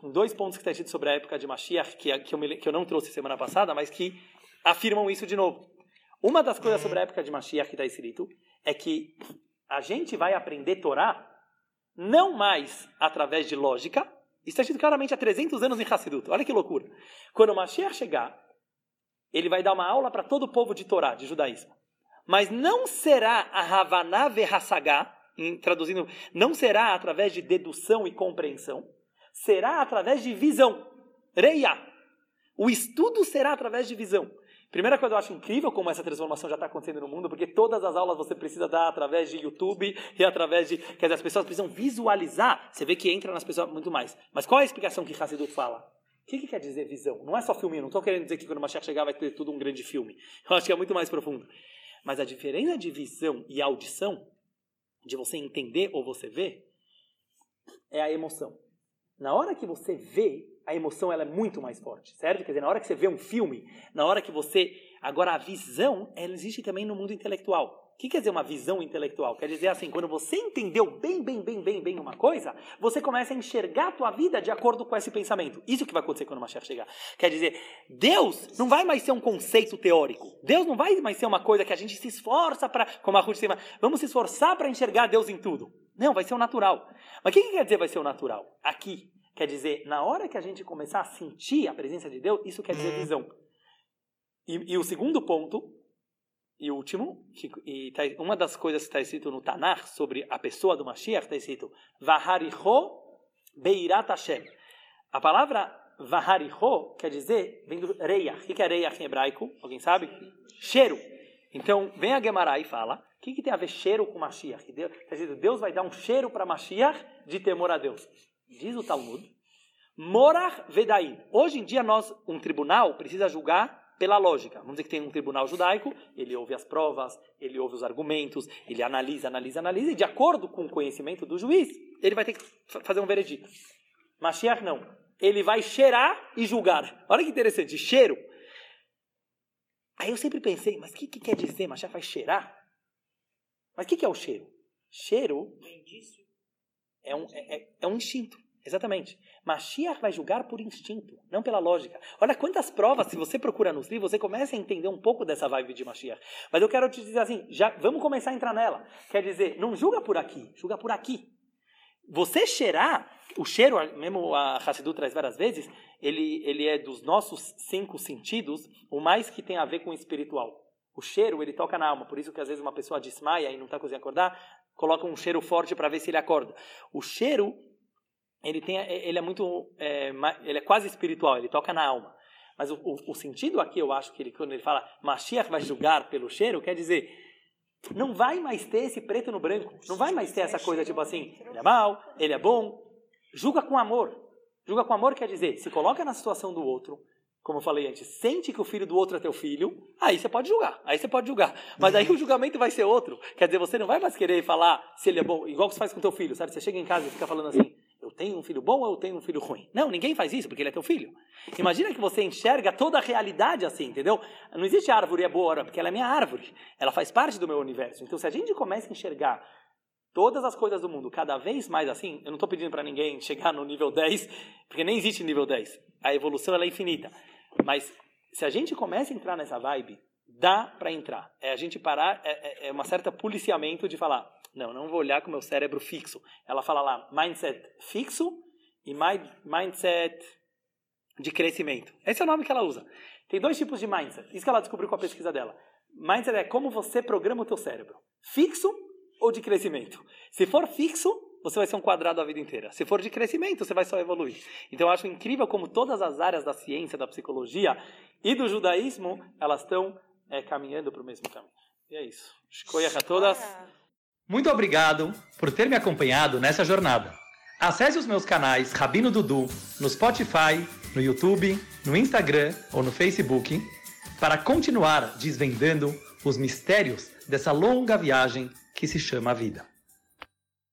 com 2 pontos que está dito sobre a época de Mashiach, que eu não trouxe semana passada, mas que afirmam isso de novo. Uma das coisas sobre a época de Mashiach que está escrito é que a gente vai aprender Torá não mais através de lógica. Isso está escrito claramente há 300 anos em Hassidut. Olha que loucura. Quando o Mashiach chegar, ele vai dar uma aula para todo o povo de Torá, de judaísmo. Mas não será a Havaná Verhassagá, traduzindo, não será através de dedução e compreensão, será através de visão. Reia. O estudo será através de visão. Primeira coisa, eu acho incrível como essa transformação já está acontecendo no mundo, porque todas as aulas você precisa dar através de YouTube e através de... Quer dizer, as pessoas precisam visualizar. Você vê que entra nas pessoas muito mais. Mas qual é a explicação que Hassidut fala? O que quer dizer visão? Não é só filminho. Não estou querendo dizer que quando o Mashiach chegar vai ter tudo um grande filme. Eu acho que é muito mais profundo. Mas a diferença de visão e audição, de você entender ou você ver, é a emoção. Na hora que você vê, a emoção ela é muito mais forte, certo? Quer dizer, na hora que você vê um filme, na hora que você... Agora, a visão, ela existe também no mundo intelectual. O que quer dizer uma visão intelectual? Quer dizer assim, quando você entendeu bem uma coisa, você começa a enxergar a tua vida de acordo com esse pensamento. Isso que vai acontecer quando o Mashiach chegar. Quer dizer, Deus não vai mais ser um conceito teórico. Deus não vai mais ser uma coisa que a gente se esforça para... Como a Ruth disse, vamos se esforçar para enxergar Deus em tudo. Não, vai ser o natural. Mas o que quer dizer vai ser o natural? Aqui. Quer dizer, na hora que a gente começar a sentir a presença de Deus, isso quer dizer visão. E o segundo ponto... E o último, uma das coisas que está escrito no Tanakh sobre a pessoa do Mashiach, está escrito Vahariho Beirat Hashem. A palavra Vahariho quer dizer, vem do Reiach. O que é Reiach em hebraico? Alguém sabe? Cheiro. Então, vem a Gemara e fala, o que tem a ver cheiro com Mashiach? Está escrito, Deus vai dar um cheiro para Mashiach de temor a Deus. Diz o Talmud, Morach Vedaim. Hoje em dia, um tribunal precisa julgar pela lógica. Vamos dizer que tem um tribunal judaico, ele ouve as provas, ele ouve os argumentos, ele analisa, e de acordo com o conhecimento do juiz, ele vai ter que fazer um veredito. Mashiach não. Ele vai cheirar e julgar. Olha que interessante, cheiro. Aí eu sempre pensei, mas o que quer dizer? Mashiach vai cheirar? Mas o que é o cheiro? Cheiro é um instinto. Exatamente. Mashiach vai julgar por instinto, não pela lógica. Olha quantas provas, se você procura nos livros, você começa a entender um pouco dessa vibe de Mashiach. Mas eu quero te dizer assim, já vamos começar a entrar nela. Quer dizer, não julga por aqui, julga por aqui. Você cheirar, o cheiro, mesmo a Hassidu traz várias vezes, ele é dos nossos 5 sentidos, o mais que tem a ver com o espiritual. O cheiro, ele toca na alma, por isso que às vezes uma pessoa desmaia e não está conseguindo acordar, coloca um cheiro forte para ver se ele acorda. O cheiro, ele é quase espiritual, ele toca na alma. Mas o sentido aqui, eu acho que ele, quando ele fala Mashiach vai julgar pelo cheiro, quer dizer... Não vai mais ter esse preto no branco. Não vai mais ter essa coisa tipo assim, ele é mau, ele é bom. Julga com amor. Julga com amor quer dizer, se coloca na situação do outro, como eu falei antes, sente que o filho do outro é teu filho, aí você pode julgar, Mas aí o julgamento vai ser outro. Quer dizer, você não vai mais querer falar se ele é bom, igual que você faz com teu filho, sabe? Você chega em casa e fica falando assim, eu tenho um filho bom ou eu tenho um filho ruim? Não, ninguém faz isso porque ele é teu filho. Imagina que você enxerga toda a realidade assim, entendeu? Não existe árvore é boa, porque ela é minha árvore. Ela faz parte do meu universo. Então, se a gente começa a enxergar todas as coisas do mundo cada vez mais assim, eu não estou pedindo para ninguém chegar no nível 10, porque nem existe nível 10. A evolução ela é infinita. Mas se a gente começa a entrar nessa vibe, dá para entrar. É a gente parar, é uma certa policiamento de falar, não vou olhar com o meu cérebro fixo. Ela fala lá, mindset fixo e mindset de crescimento. Esse é o nome que ela usa. Tem 2 tipos de mindset. Isso que ela descobriu com a pesquisa dela. Mindset é como você programa o teu cérebro. Fixo ou de crescimento. Se for fixo, você vai ser um quadrado a vida inteira. Se for de crescimento, você vai só evoluir. Então eu acho incrível como todas as áreas da ciência, da psicologia e do judaísmo, elas estão caminhando para o mesmo caminho. E é isso. Shkoyach a todas. Muito obrigado por ter me acompanhado nessa jornada. Acesse os meus canais Rabino Dudu no Spotify, no YouTube, no Instagram ou no Facebook para continuar desvendando os mistérios dessa longa viagem que se chama vida.